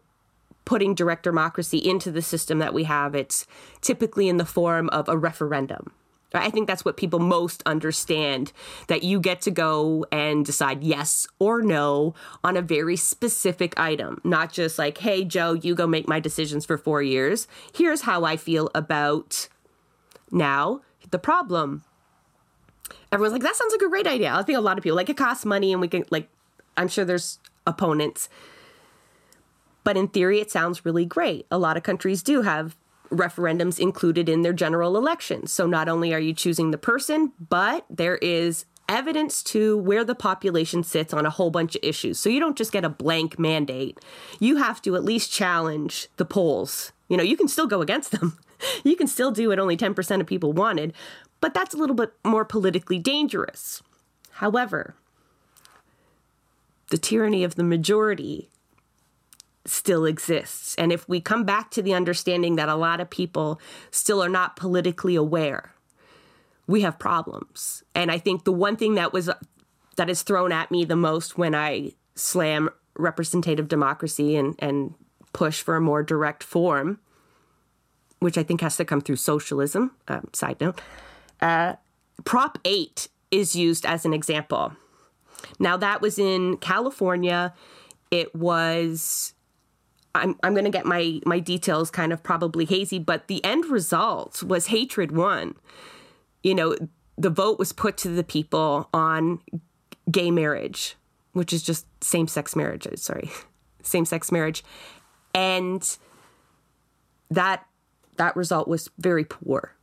putting direct democracy into the system that we have, it's typically in the form of a referendum. I think that's what people most understand, that you get to go and decide yes or no on a very specific item, not just like, hey, Joe, you go make my decisions for 4 years. Here's how I feel about now the problem. Everyone's like, that sounds like a great idea. I think a lot of people, like, it costs money and we can, like, I'm sure there's opponents. But in theory, it sounds really great. A lot of countries do have referendums included in their general elections. So not only are you choosing the person, but there is evidence to where the population sits on a whole bunch of issues. So you don't just get a blank mandate. You have to at least challenge the polls. You can still go against them. You can still do what only 10% of people wanted, but that's a little bit more politically dangerous. However, the tyranny of the majority still exists. And if we come back to the understanding that a lot of people still are not politically aware, we have problems. And I think the one thing that is thrown at me the most when I slam representative democracy and push for a more direct form, which I think has to come through socialism, side note, Prop 8 is used as an example. Now, that was in California. It was, I'm going to get my details kind of probably hazy, but the end result was hatred won. You know, the vote was put to the people on gay marriage, which is just same-sex marriage. And that result was very poor.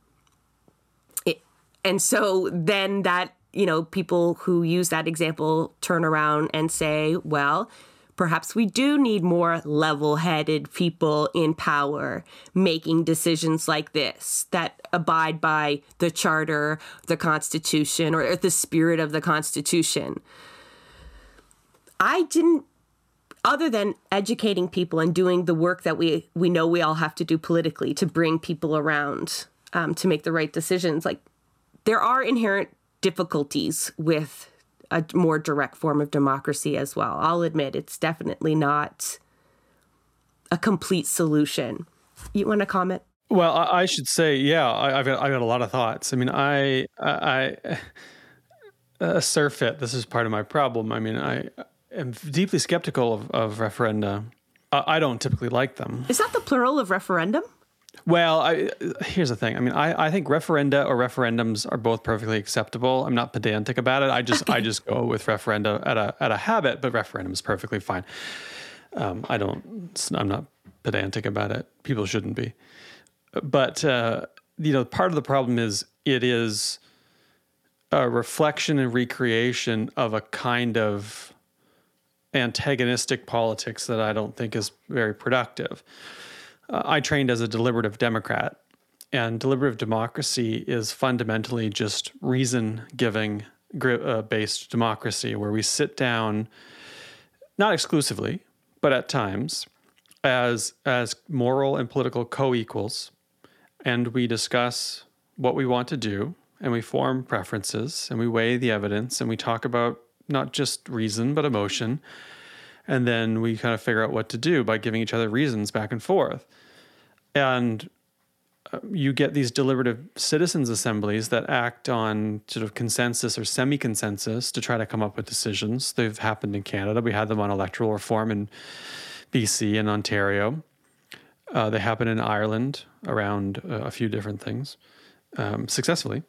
And so then that, you know, people who use that example turn around and say, well, perhaps we do need more level-headed people in power making decisions like this that abide by the Charter, the Constitution, or the spirit of the Constitution. I didn't, other than educating people and doing the work that we know we all have to do politically to bring people around to make the right decisions, like, there are inherent difficulties with a more direct form of democracy as well. I'll admit it's definitely not a complete solution. You want to comment? Well, I should say, yeah, I've got a lot of thoughts. I mean, I surfeit. This is part of my problem. I mean, I am deeply skeptical of referenda. I don't typically like them. Is that the plural of referendum? Well, here's the thing. I mean, I think referenda or referendums are both perfectly acceptable. I'm not pedantic about it. I just go with referenda at a habit, but referendum is perfectly fine. I'm not pedantic about it. People shouldn't be. But, you know, part of the problem is it is a reflection and recreation of a kind of antagonistic politics that I don't think is very productive. I trained as a deliberative Democrat, and deliberative democracy is fundamentally just reason-giving based democracy, where we sit down, not exclusively, but at times, as moral and political co-equals, and we discuss what we want to do, and we form preferences, and we weigh the evidence, and we talk about not just reason, but emotion, and then we kind of figure out what to do by giving each other reasons back and forth. And you get these deliberative citizens' assemblies that act on sort of consensus or semi-consensus to try to come up with decisions. They've happened in Canada. We had them on electoral reform in BC and Ontario. They happen in Ireland around a few different things successfully.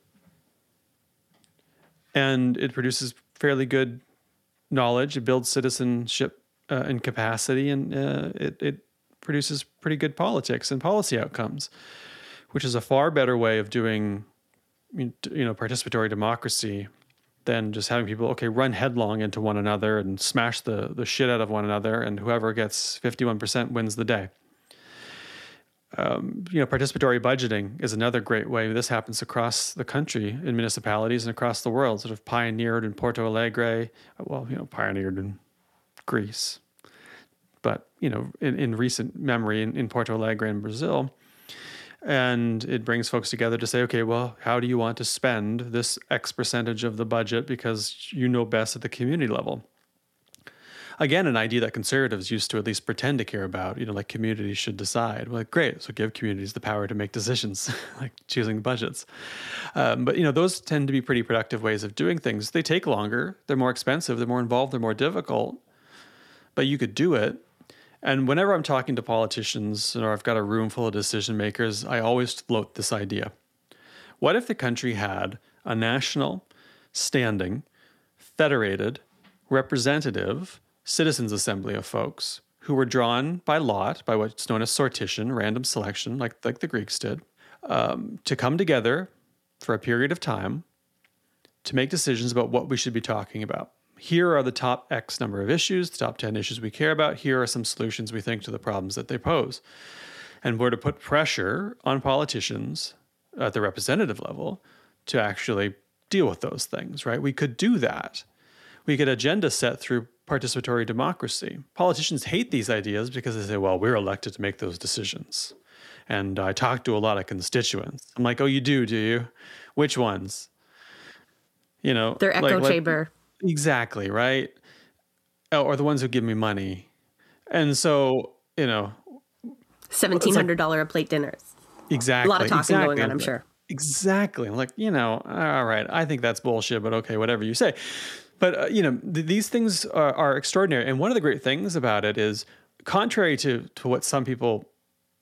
And it produces fairly good knowledge. It builds citizenship and capacity, and it produces pretty good politics and policy outcomes, which is a far better way of doing, you know, participatory democracy than just having people, okay, run headlong into one another and smash the shit out of one another, and whoever gets 51% wins the day. You know, participatory budgeting is another great way. This happens across the country in municipalities and across the world, sort of pioneered in Porto Alegre, well, you know, pioneered in Greece, but, you know, in recent memory in Porto Alegre in Brazil. And it brings folks together to say, okay, well, how do you want to spend this X percentage of the budget? Because you know best at the community level. Again, an idea that conservatives used to at least pretend to care about, you know, like communities should decide. Well, like, great, so give communities the power to make decisions, like choosing budgets. But, you know, those tend to be pretty productive ways of doing things. They take longer, they're more expensive, they're more involved, they're more difficult, but you could do it. And whenever I'm talking to politicians or I've got a room full of decision makers, I always float this idea. What if the country had a national, standing, federated, representative citizens' assembly of folks who were drawn by lot, by what's known as sortition, random selection, like the Greeks did, to come together for a period of time to make decisions about what we should be talking about. Here are the top X number of issues, the top 10 issues we care about. Here are some solutions we think to the problems that they pose. And we're to put pressure on politicians at the representative level to actually deal with those things, right? We could do that. We could agenda set through participatory democracy. Politicians hate these ideas because they say, well, we're elected to make those decisions. And I talk to a lot of constituents. I'm like, oh, you do you? Which ones? You know, their echo chamber. Exactly, right? or the ones who give me money. And so, you know, $1,700 a plate dinners. Exactly. A lot of talking going on, I'm sure. Exactly. Like, you know, all right, I think that's bullshit, but okay, whatever you say. But, you know, these things are extraordinary. And one of the great things about it is, contrary to what some people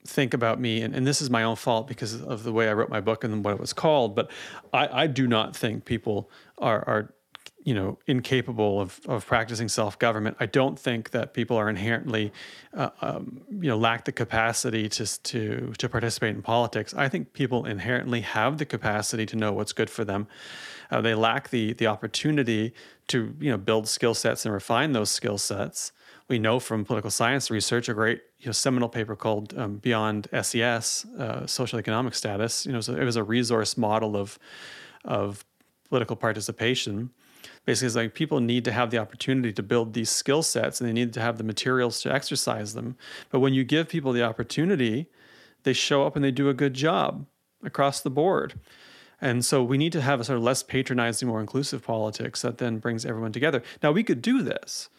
think about me, and this is my own fault because of the way I wrote my book and what it was called, but I do not think people are you know, incapable of practicing self-government. I don't think that people are inherently, you know, lack the capacity to participate in politics. I think people inherently have the capacity to know what's good for them. They lack the opportunity to, you know, build skill sets and refine those skill sets. We know from political science research a great, you know, seminal paper called Beyond SES, Socioeconomic Status. You know, so it was a resource model of political participation. Basically, it's like people need to have the opportunity to build these skill sets, and they need to have the materials to exercise them. But when you give people the opportunity, they show up and they do a good job across the board. And so we need to have a sort of less patronizing, more inclusive politics that then brings everyone together. Now, we could do this,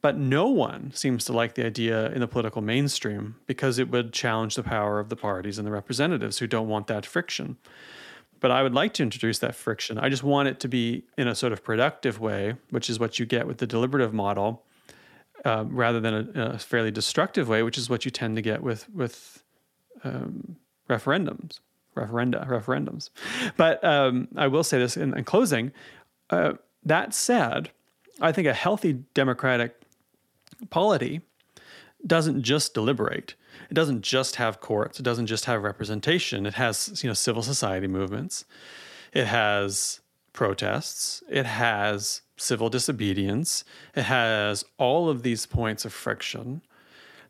but no one seems to like the idea in the political mainstream because it would challenge the power of the parties and the representatives who don't want that friction. But I would like to introduce that friction. I just want it to be in a sort of productive way, which is what you get with the deliberative model, rather than a fairly destructive way, which is what you tend to get with referendums. But I will say this in closing. That said, I think a healthy democratic polity doesn't just deliberate. It doesn't just have courts. It doesn't just have representation. It has, you know, civil society movements. It has protests. It has civil disobedience. It has all of these points of friction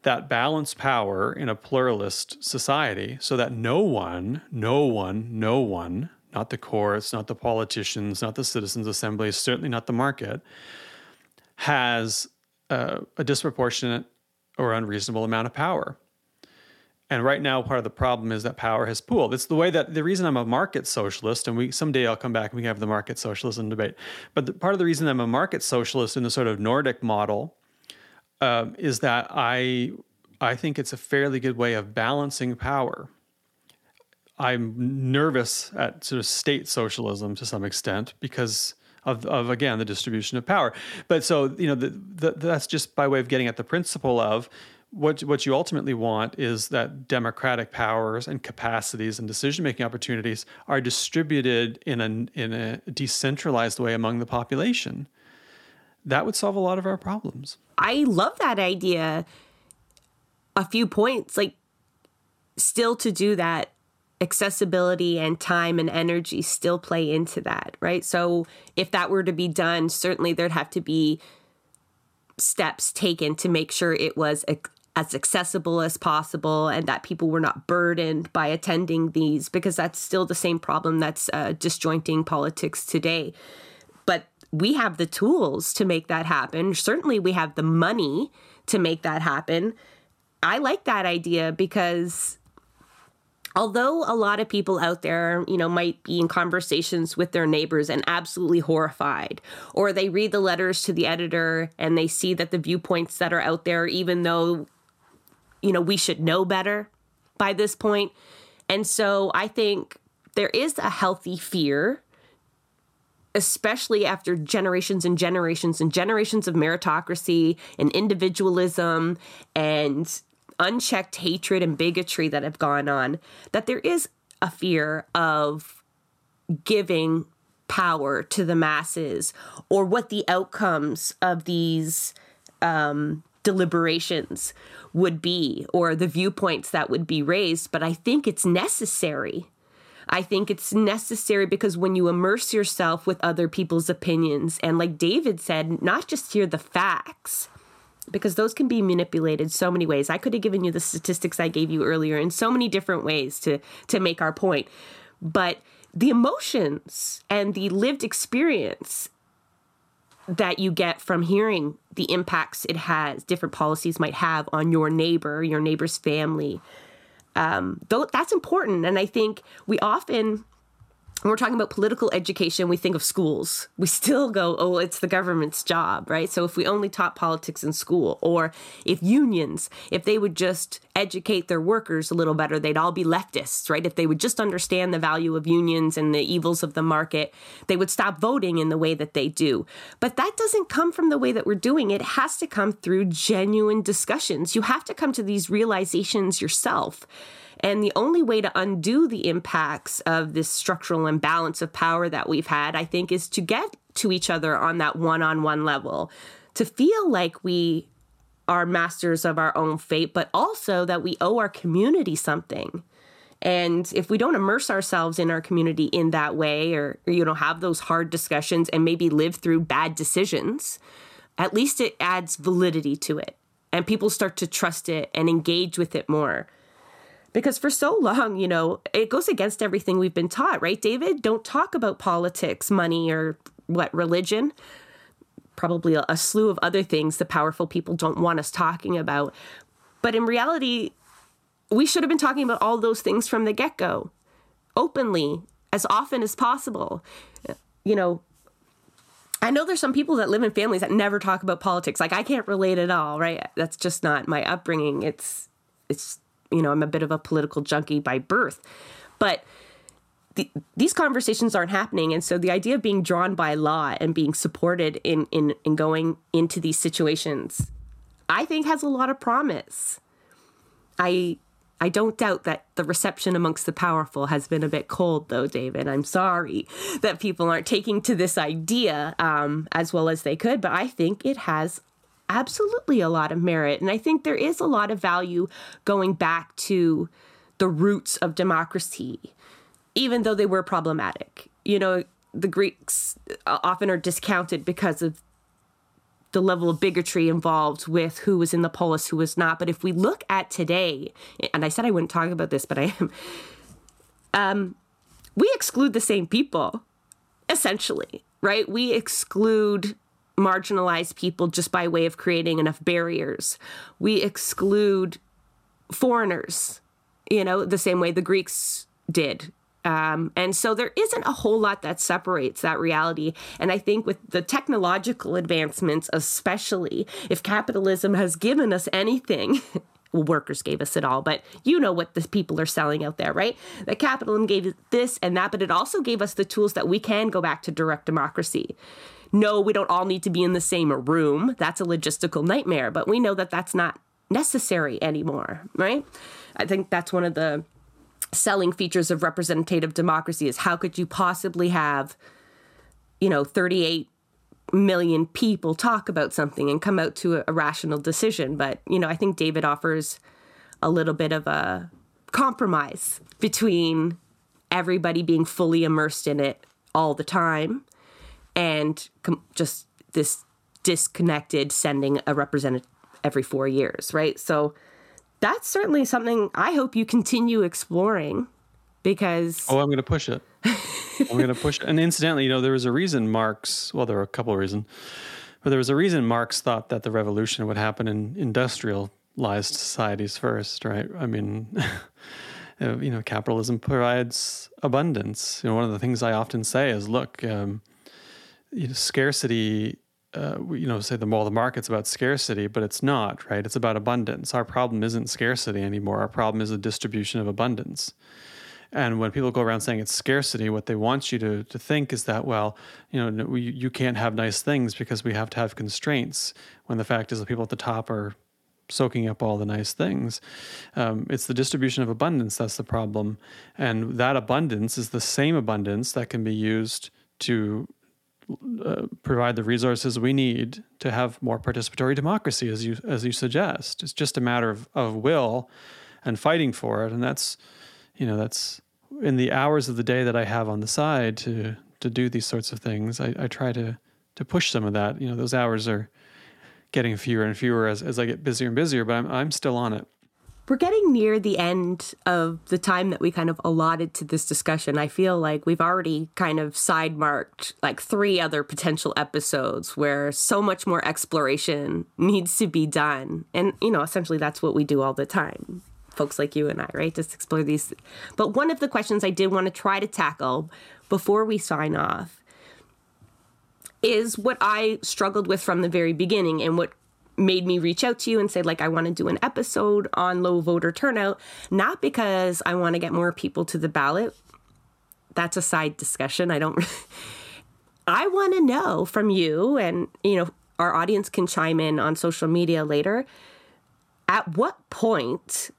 that balance power in a pluralist society so that no one, not the courts, not the politicians, not the citizens' assemblies, certainly not the market, has a disproportionate or unreasonable amount of power. And right now, part of the problem is that power has pooled. It's the way that the reason I'm a market socialist, and someday I'll come back and we can have the market socialism debate. But part of the reason I'm a market socialist in the sort of Nordic model is that I think it's a fairly good way of balancing power. I'm nervous at sort of state socialism to some extent because of again, the distribution of power. But so, you know, that's just by way of getting at the principle of What you ultimately want is that democratic powers and capacities and decision-making opportunities are distributed in a decentralized way among the population. That would solve a lot of our problems. I love that idea. A few points, like still to do that, accessibility and time and energy still play into that, right? So if that were to be done, certainly there'd have to be steps taken to make sure it was as accessible as possible and that people were not burdened by attending these, because that's still the same problem that's disjointing politics today. But we have the tools to make that happen. Certainly we have the money to make that happen. I like that idea because although a lot of people out there, you know, might be in conversations with their neighbors and absolutely horrified, or they read the letters to the editor and they see that the viewpoints that are out there, even though, you know, we should know better by this point. And so I think there is a healthy fear, especially after generations and generations and generations of meritocracy and individualism and unchecked hatred and bigotry that have gone on, that there is a fear of giving power to the masses or what the outcomes of these deliberations would be, or the viewpoints that would be raised. But I think it's necessary. I think it's necessary because when you immerse yourself with other people's opinions, and like David said, not just hear the facts, because those can be manipulated so many ways. I could have given you the statistics I gave you earlier in so many different ways to make our point. But the emotions and the lived experience that you get from hearing the impacts it has, different policies might have on your neighbor, your neighbor's family, that's important. And I think we often When we're talking about political education, we think of schools. We still go, oh, it's the government's job, right? So if we only taught politics in school, or if unions, if they would just educate their workers a little better, they'd all be leftists, right? If they would just understand the value of unions and the evils of the market, they would stop voting in the way that they do. But that doesn't come from the way that we're doing it. It has to come through genuine discussions. You have to come to these realizations yourself. And the only way to undo the impacts of this structural imbalance of power that we've had, I think, is to get to each other on that one-on-one level, to feel like we are masters of our own fate, but also that we owe our community something. And if we don't immerse ourselves in our community in that way, or you know, have those hard discussions and maybe live through bad decisions, at least it adds validity to it. And people start to trust it and engage with it more. Because for so long, you know, it goes against everything we've been taught, right, David? Don't talk about politics, money, or what, religion? Probably a slew of other things the powerful people don't want us talking about. But in reality, we should have been talking about all those things from the get-go, openly, as often as possible. You know, I know there's some people that live in families that never talk about politics. Like, I can't relate at all, right? That's just not my upbringing. It's you know, I'm a bit of a political junkie by birth, but these conversations aren't happening. And so the idea of being drawn by law and being supported in going into these situations, I think has a lot of promise. I don't doubt that the reception amongst the powerful has been a bit cold, though, David. I'm sorry that people aren't taking to this idea as well as they could, but I think it has absolutely a lot of merit. And I think there is a lot of value going back to the roots of democracy, even though they were problematic. You know, the Greeks often are discounted because of the level of bigotry involved with who was in the polis, who was not. But if we look at today, and I said I wouldn't talk about this, but I am, we exclude the same people, essentially, right? We exclude marginalized people just by way of creating enough barriers. We exclude foreigners, you know, the same way the Greeks did. And so there isn't a whole lot that separates that reality. And I think with the technological advancements, especially, if capitalism has given us anything, well, workers gave us it all, but you know what the people are selling out there, right? That capitalism gave this and that, but it also gave us the tools that we can go back to direct democracy. No, we don't all need to be in the same room. That's a logistical nightmare, but we know that that's not necessary anymore, right? I think that's one of the selling features of representative democracy is how could you possibly have, you know, 38 million people talk about something and come out to a rational decision. But, you know, I think David offers a little bit of a compromise between everybody being fully immersed in it all the time and just this disconnected sending a representative every 4 years, right? So that's certainly something I hope you continue exploring because... Oh, I'm going to push it. And incidentally, you know, there was a reason Marx... Well, there were a couple of reasons. But there was a reason Marx thought that the revolution would happen in industrialized societies first, right? I mean... you know, capitalism provides abundance. You know, one of the things I often say is, look... you know, scarcity, you know, say the market's about scarcity, but it's not, right? It's about abundance. Our problem isn't scarcity anymore. Our problem is the distribution of abundance. And when people go around saying it's scarcity, what they want you to think is that, well, you know, you can't have nice things because we have to have constraints, when the fact is the people at the top are soaking up all the nice things. It's the distribution of abundance that's the problem. And that abundance is the same abundance that can be used to provide the resources we need to have more participatory democracy, as you suggest. It's just a matter of will and fighting for it, and that's, you know, that's in the hours of the day that I have on the side to do these sorts of things. I try to push some of that. You know, those hours are getting fewer and fewer as I get busier and busier, but I'm still on it. We're getting near the end of the time that we kind of allotted to this discussion. I feel like we've already kind of sidemarked like 3 other potential episodes where so much more exploration needs to be done. And, you know, essentially that's what we do all the time. folks like you and I, right? Just explore these. But one of the questions I did want to try to tackle before we sign off is what I struggled with from the very beginning and what made me reach out to you and say, like, I want to do an episode on low voter turnout, not because I want to get more people to the ballot. That's a side discussion. I want to know from you, and, you know, our audience can chime in on social media later. At what point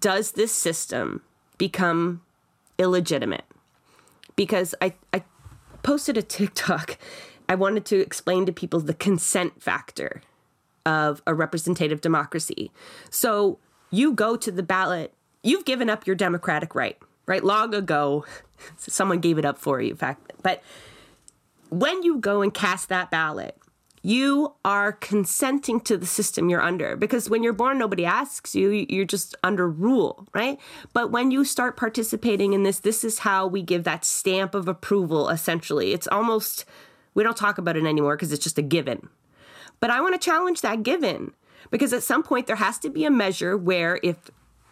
does this system become illegitimate? Because I posted a TikTok. I wanted to explain to people the consent factor of a representative democracy. So you go to the ballot, you've given up your democratic right, right? Long ago, someone gave it up for you, in fact. But when you go and cast that ballot, you are consenting to the system you're under, because when you're born, nobody asks you, you're just under rule, right? But when you start participating in this, this is how we give that stamp of approval, essentially. It's almost, we don't talk about it anymore because it's just a given. But I want to challenge that given, because at some point there has to be a measure where if,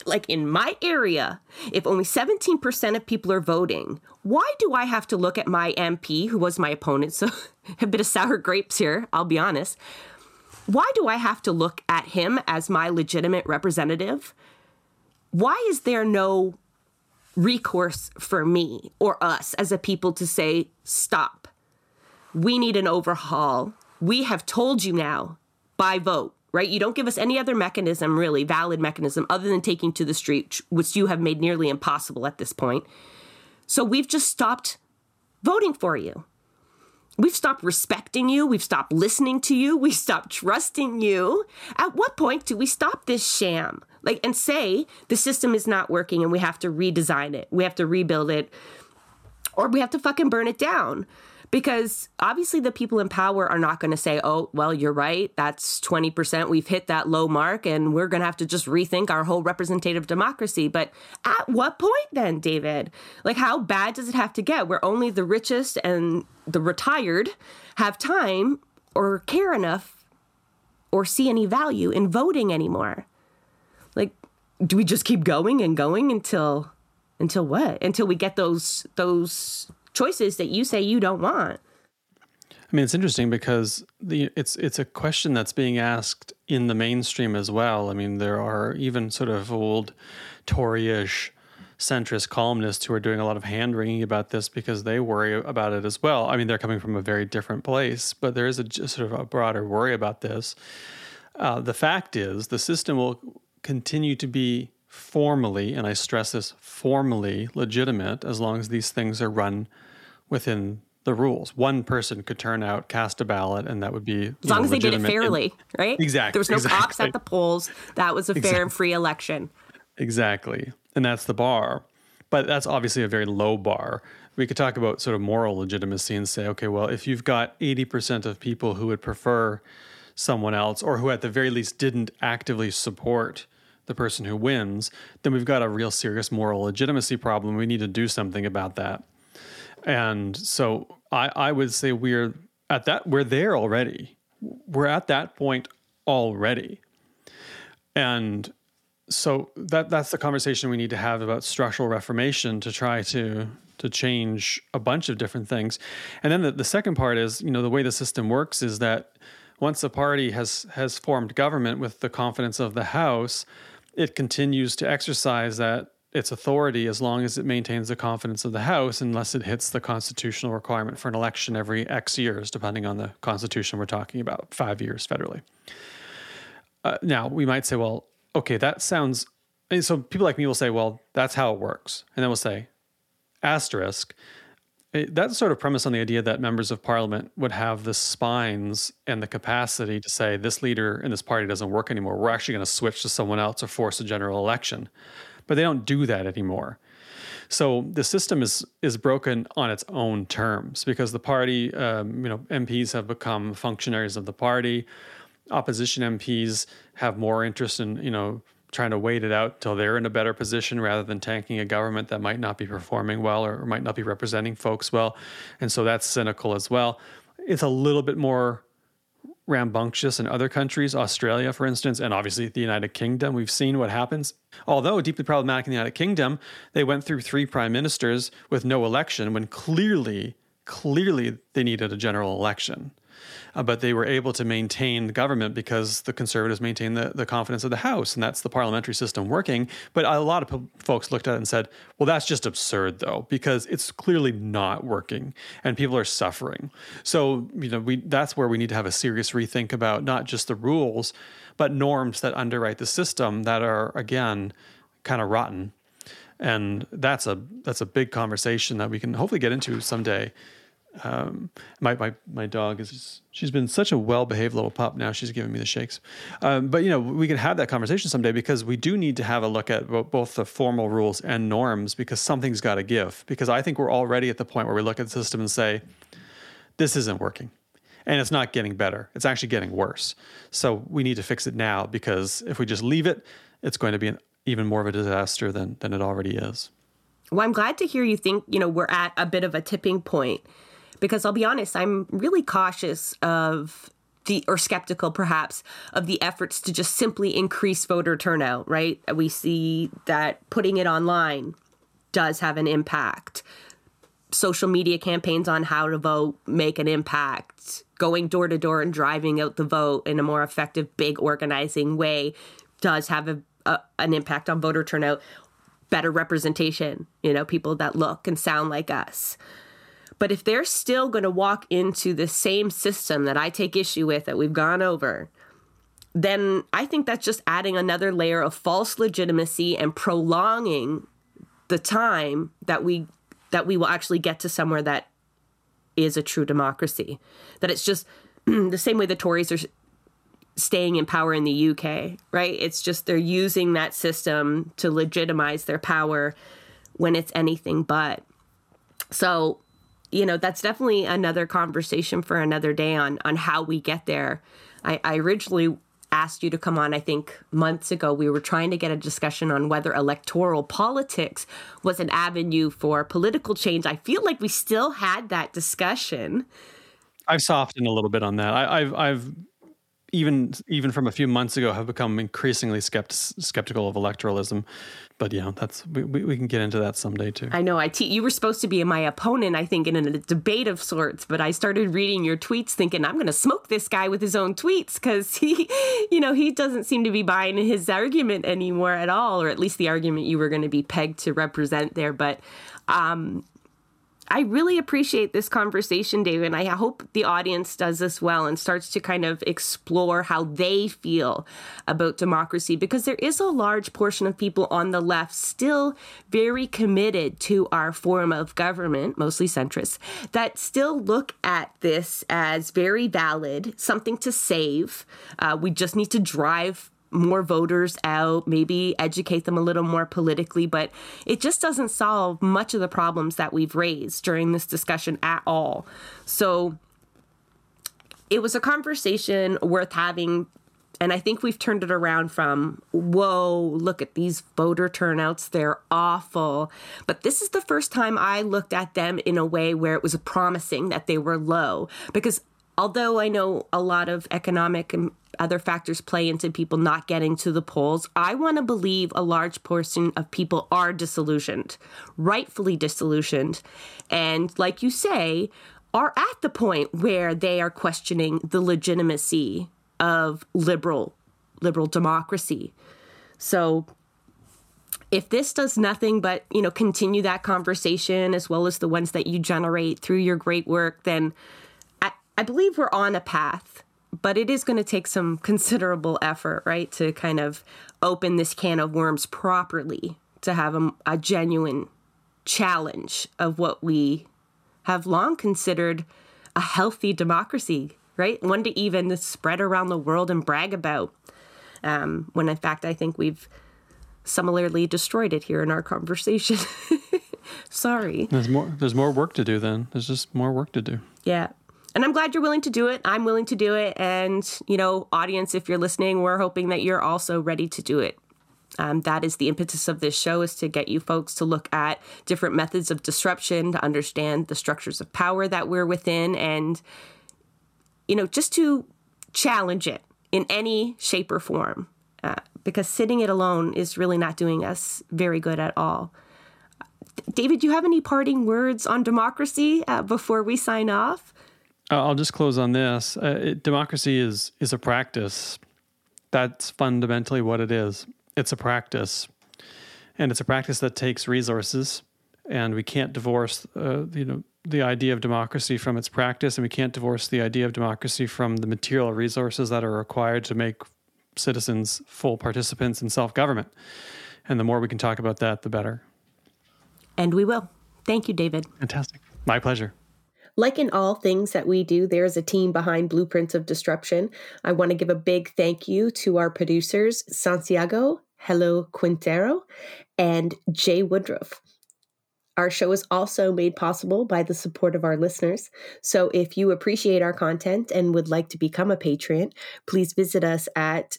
like in my area, if only 17% of people are voting, why do I have to look at my MP, who was my opponent, so a bit of sour grapes here, I'll be honest. Why do I have to look at him as my legitimate representative? Why is there no recourse for me or us as a people to say, stop, we need an overhaul. We have told you now by vote, right? You don't give us any other mechanism, really, valid mechanism, other than taking to the street, which you have made nearly impossible at this point. So we've just stopped voting for you. We've stopped respecting you. We've stopped listening to you. We've stopped trusting you. At what point do we stop this sham? Like, and say the system is not working and we have to redesign it. We have to rebuild it, or we have to fucking burn it down. Because obviously the people in power are not going to say, oh, well, you're right, that's 20%, we've hit that low mark, and we're going to have to just rethink our whole representative democracy. But at what point then, David? Like, how bad does it have to get where only the richest and the retired have time or care enough or see any value in voting anymore? Like, do we just keep going and going until what? Until we get those choices that you say you don't want. I mean, it's interesting because it's a question that's being asked in the mainstream as well. I mean, there are even sort of old Tory-ish centrist columnists who are doing a lot of hand-wringing about this because they worry about it as well. I mean, they're coming from a very different place, but there is a sort of a broader worry about this. The fact is the system will continue to be formally, and I stress this, formally legitimate as long as these things are run within the rules. One person could turn out, cast a ballot, and that would be as long as they did it fairly, right? Exactly. There was no cops at the polls. That was a fair and free election. Exactly. And that's the bar. But that's obviously a very low bar. We could talk about sort of moral legitimacy and say, okay, well, if you've got 80% of people who would prefer someone else, or who at the very least didn't actively support the person who wins, then we've got a real serious moral legitimacy problem. We need to do something about that. And so I would say we're there already. We're at that point already. And so that's the conversation we need to have about structural reformation to try to change a bunch of different things. And then the second part is, you know, the way the system works is that once a party has formed government with the confidence of the House, it continues to exercise its authority as long as it maintains the confidence of the House, unless it hits the constitutional requirement for an election every X years, depending on the constitution we're talking about, 5 years federally. Now, we might say, well, okay, that sounds... And so people like me will say, well, that's how it works. And then we'll say, asterisk... That's sort of premise on the idea that members of parliament would have the spines and the capacity to say, this leader in this party doesn't work anymore. We're actually going to switch to someone else or force a general election. But they don't do that anymore. So the system is broken on its own terms because the party, MPs have become functionaries of the party. Opposition MPs have more interest in, trying to wait it out till they're in a better position rather than tanking a government that might not be performing well or might not be representing folks well. And so that's cynical as well. It's a little bit more rambunctious in other countries, Australia, for instance, and obviously the United Kingdom. We've seen what happens. Although deeply problematic in the United Kingdom, they went through 3 prime ministers with no election when clearly they needed a general election. But they were able to maintain the government because the Conservatives maintained the confidence of the House, and that's the parliamentary system working. But a lot of folks looked at it and said, well, that's just absurd, though, because it's clearly not working, and people are suffering. So that's where we need to have a serious rethink about not just the rules, but norms that underwrite the system that are, again, kind of rotten. And that's a big conversation that we can hopefully get into someday. My dog she's been such a well-behaved little pup now, she's giving me the shakes. But we can have that conversation someday, because we do need to have a look at both the formal rules and norms, because something's got to give. Because I think we're already at the point where we look at the system and say, this isn't working. And it's not getting better. It's actually getting worse. So we need to fix it now, because if we just leave it, it's going to be an even more of a disaster than it already is. Well, I'm glad to hear you think, we're at a bit of a tipping point. Because I'll be honest, I'm really cautious skeptical perhaps, of the efforts to just simply increase voter turnout, right? We see that putting it online does have an impact. Social media campaigns on how to vote make an impact. Going door to door and driving out the vote in a more effective, big organizing way does have an impact on voter turnout. Better representation, people that look and sound like us. But if they're still going to walk into the same system that I take issue with, that we've gone over, then I think that's just adding another layer of false legitimacy and prolonging the time that we will actually get to somewhere that is a true democracy. That it's just the same way the Tories are staying in power in the UK, right? It's just they're using that system to legitimize their power when it's anything but. So that's definitely another conversation for another day on how we get there. I originally asked you to come on, I think, months ago. We were trying to get a discussion on whether electoral politics was an avenue for political change. I feel like we still had that discussion. I've softened a little bit on that. I've even from a few months ago, have become increasingly skeptical of electoralism. But that's we can get into that someday too. I know. You were supposed to be my opponent, I think, in a debate of sorts. But I started reading your tweets, thinking I'm going to smoke this guy with his own tweets, because he doesn't seem to be buying his argument anymore at all, or at least the argument you were going to be pegged to represent there. But I really appreciate this conversation, David, and I hope the audience does as well and starts to kind of explore how they feel about democracy, because there is a large portion of people on the left still very committed to our form of government, mostly centrists, that still look at this as very valid, something to save. We just need to drive more voters out, maybe educate them a little more politically, but it just doesn't solve much of the problems that we've raised during this discussion at all. So it was a conversation worth having, and I think we've turned it around from, whoa, look at these voter turnouts, they're awful. But this is the first time I looked at them in a way where it was promising that they were low, because although I know a lot of economic and other factors play into people not getting to the polls, I want to believe a large portion of people are disillusioned, rightfully disillusioned, and like you say, are at the point where they are questioning the legitimacy of liberal democracy. So if this does nothing but, continue that conversation as well as the ones that you generate through your great work, then I believe we're on a path. But it is going to take some considerable effort, right, to kind of open this can of worms properly, to have a genuine challenge of what we have long considered a healthy democracy, right? One to even spread around the world and brag about, when in fact I think we've similarly destroyed it here in our conversation. Sorry. There's more work to do then. There's just more work to do. Yeah. And I'm glad you're willing to do it. I'm willing to do it. And, audience, if you're listening, we're hoping that you're also ready to do it. That is the impetus of this show, is to get you folks to look at different methods of disruption, to understand the structures of power that we're within, and, just to challenge it in any shape or form, because sitting it alone is really not doing us very good at all. David, do you have any parting words on democracy before we sign off? I'll just close on this. Democracy is a practice. That's fundamentally what it is. It's a practice. And it's a practice that takes resources. And we can't divorce the idea of democracy from its practice. And we can't divorce the idea of democracy from the material resources that are required to make citizens full participants in self-government. And the more we can talk about that, the better. And we will. Thank you, David. Fantastic. My pleasure. Like in all things that we do, there's a team behind Blueprints of Disruption. I want to give a big thank you to our producers, Santiago, Hello Quintero, and Jay Woodruff. Our show is also made possible by the support of our listeners. So if you appreciate our content and would like to become a patron, please visit us at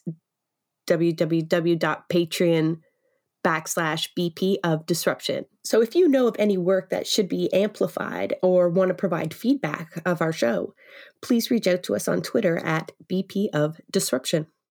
www.patreon.com/BP of Disruption. So if you know of any work that should be amplified or want to provide feedback of our show, please reach out to us on Twitter at BP of Disruption.